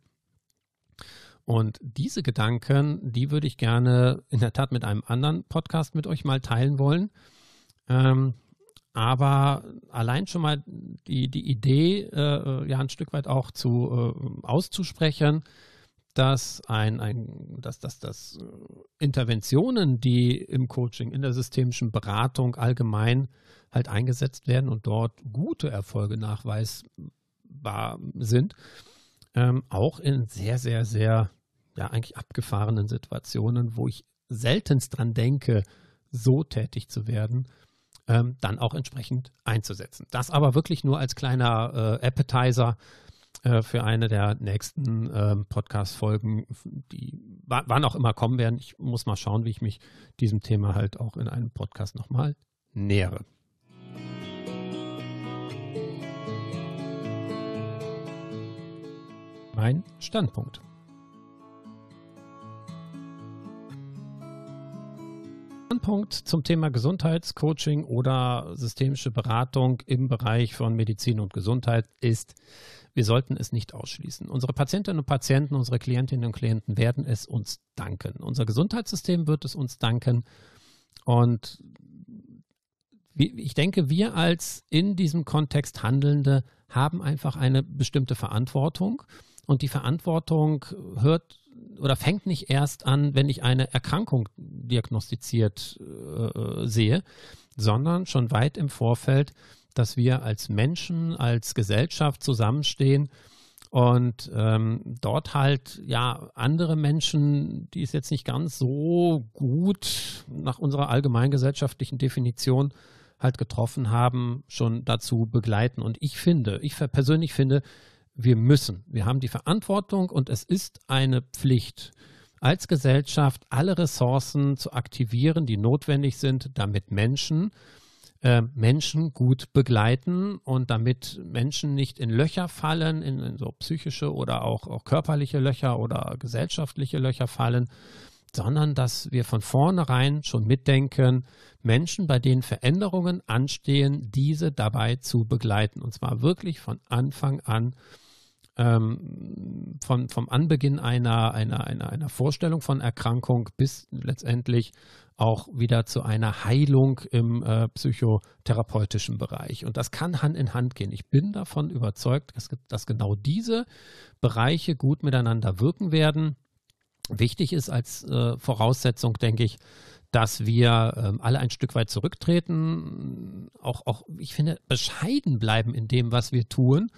Und diese Gedanken, die würde ich gerne in der Tat mit einem anderen Podcast mit euch mal teilen wollen. Ähm, aber allein schon mal die, die Idee, äh, ja, ein Stück weit auch zu, äh, auszusprechen, dass, ein, ein, dass, dass, dass Interventionen, die im Coaching, in der systemischen Beratung allgemein halt eingesetzt werden und dort gute Erfolge nachweisbar sind, ähm, auch in sehr, sehr, sehr, ja, eigentlich abgefahrenen Situationen, wo ich seltenst dran denke, so tätig zu werden, ähm, dann auch entsprechend einzusetzen. Das aber wirklich nur als kleiner äh, Appetizer äh, für eine der nächsten äh, Podcast-Folgen, die w- wann auch immer kommen werden. Ich muss mal schauen, wie ich mich diesem Thema halt auch in einem Podcast nochmal nähere. Mein Standpunkt. Standpunkt zum Thema Gesundheitscoaching oder systemische Beratung im Bereich von Medizin und Gesundheit ist, wir sollten es nicht ausschließen. Unsere Patientinnen und Patienten, unsere Klientinnen und Klienten werden es uns danken. Unser Gesundheitssystem wird es uns danken. Und ich denke, wir als in diesem Kontext Handelnde haben einfach eine bestimmte Verantwortung. Und die Verantwortung hört oder fängt nicht erst an, wenn ich eine Erkrankung diagnostiziert äh, sehe, sondern schon weit im Vorfeld, dass wir als Menschen, als Gesellschaft zusammenstehen und ähm, dort halt ja andere Menschen, die es jetzt nicht ganz so gut nach unserer allgemeingesellschaftlichen Definition halt getroffen haben, schon dazu begleiten. Und ich finde, ich persönlich finde, wir müssen, wir haben die Verantwortung und es ist eine Pflicht, als Gesellschaft alle Ressourcen zu aktivieren, die notwendig sind, damit Menschen äh, Menschen gut begleiten und damit Menschen nicht in Löcher fallen, in, in so psychische oder auch, auch körperliche Löcher oder gesellschaftliche Löcher fallen, sondern dass wir von vornherein schon mitdenken, Menschen, bei denen Veränderungen anstehen, diese dabei zu begleiten. Und zwar wirklich von Anfang an, ähm, von, vom Anbeginn einer, einer, einer, einer Vorstellung von Erkrankung bis letztendlich auch wieder zu einer Heilung im äh, psychotherapeutischen Bereich. Und das kann Hand in Hand gehen. Ich bin davon überzeugt, dass, dass genau diese Bereiche gut miteinander wirken werden. Wichtig ist als äh, Voraussetzung, denke ich, dass wir ähm, alle ein Stück weit zurücktreten, auch, auch, ich finde, bescheiden bleiben in dem, was wir tun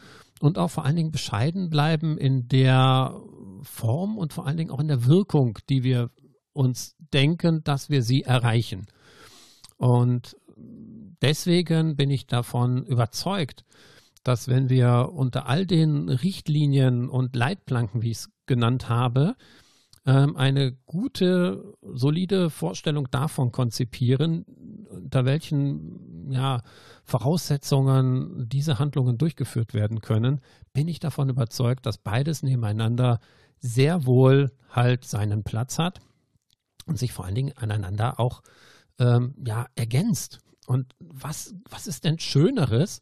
und auch vor allen Dingen bescheiden bleiben in der Form und vor allen Dingen auch in der Wirkung, die wir uns denken, dass wir sie erreichen. Und deswegen bin ich davon überzeugt, dass wenn wir unter all den Richtlinien und Leitplanken, wie ich es genannt habe, eine gute, solide Vorstellung davon konzipieren, unter welchen ja, Voraussetzungen diese Handlungen durchgeführt werden können, bin ich davon überzeugt, dass beides nebeneinander sehr wohl halt seinen Platz hat und sich vor allen Dingen aneinander auch ähm, ja, ergänzt. Und was, was ist denn Schöneres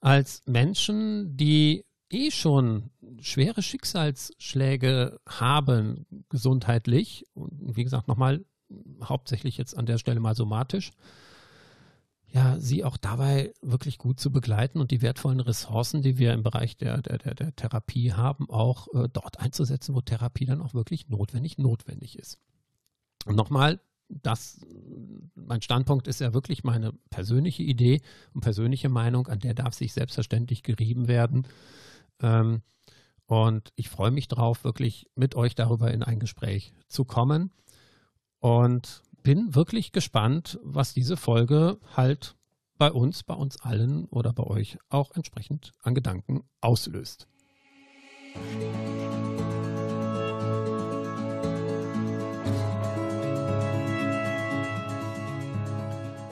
als Menschen, die eh schon schwere Schicksalsschläge haben, gesundheitlich, und wie gesagt nochmal, hauptsächlich jetzt an der Stelle mal somatisch, ja, sie auch dabei wirklich gut zu begleiten und die wertvollen Ressourcen, die wir im Bereich der, der, der, der Therapie haben, auch äh, dort einzusetzen, wo Therapie dann auch wirklich notwendig, notwendig ist. Und nochmal, das, mein Standpunkt ist ja wirklich meine persönliche Idee und persönliche Meinung, an der darf sich selbstverständlich gerieben werden. Ähm, und ich freue mich drauf, wirklich mit euch darüber in ein Gespräch zu kommen und bin wirklich gespannt, was diese Folge halt bei uns, bei uns allen oder bei euch auch entsprechend an Gedanken auslöst.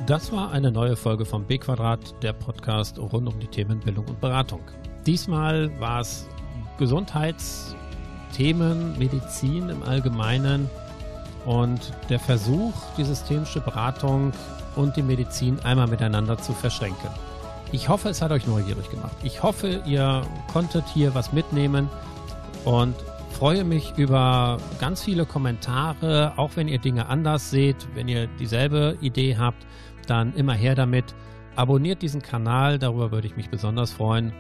Das war eine neue Folge vom b-Quadrat, der Podcast rund um die Themen Bildung und Beratung. Diesmal war es Gesundheits- Themen, Medizin im Allgemeinen und der Versuch, die systemische Beratung und die Medizin einmal miteinander zu verschränken. Ich hoffe, es hat euch neugierig gemacht. Ich hoffe, ihr konntet hier was mitnehmen und freue mich über ganz viele Kommentare, auch wenn ihr Dinge anders seht, wenn ihr dieselbe Idee habt, dann immer her damit. Abonniert diesen Kanal, darüber würde ich mich besonders freuen.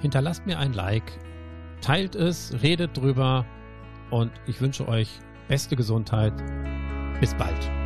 Hinterlasst mir ein Like, teilt es, redet drüber und ich wünsche euch beste Gesundheit. Bis bald.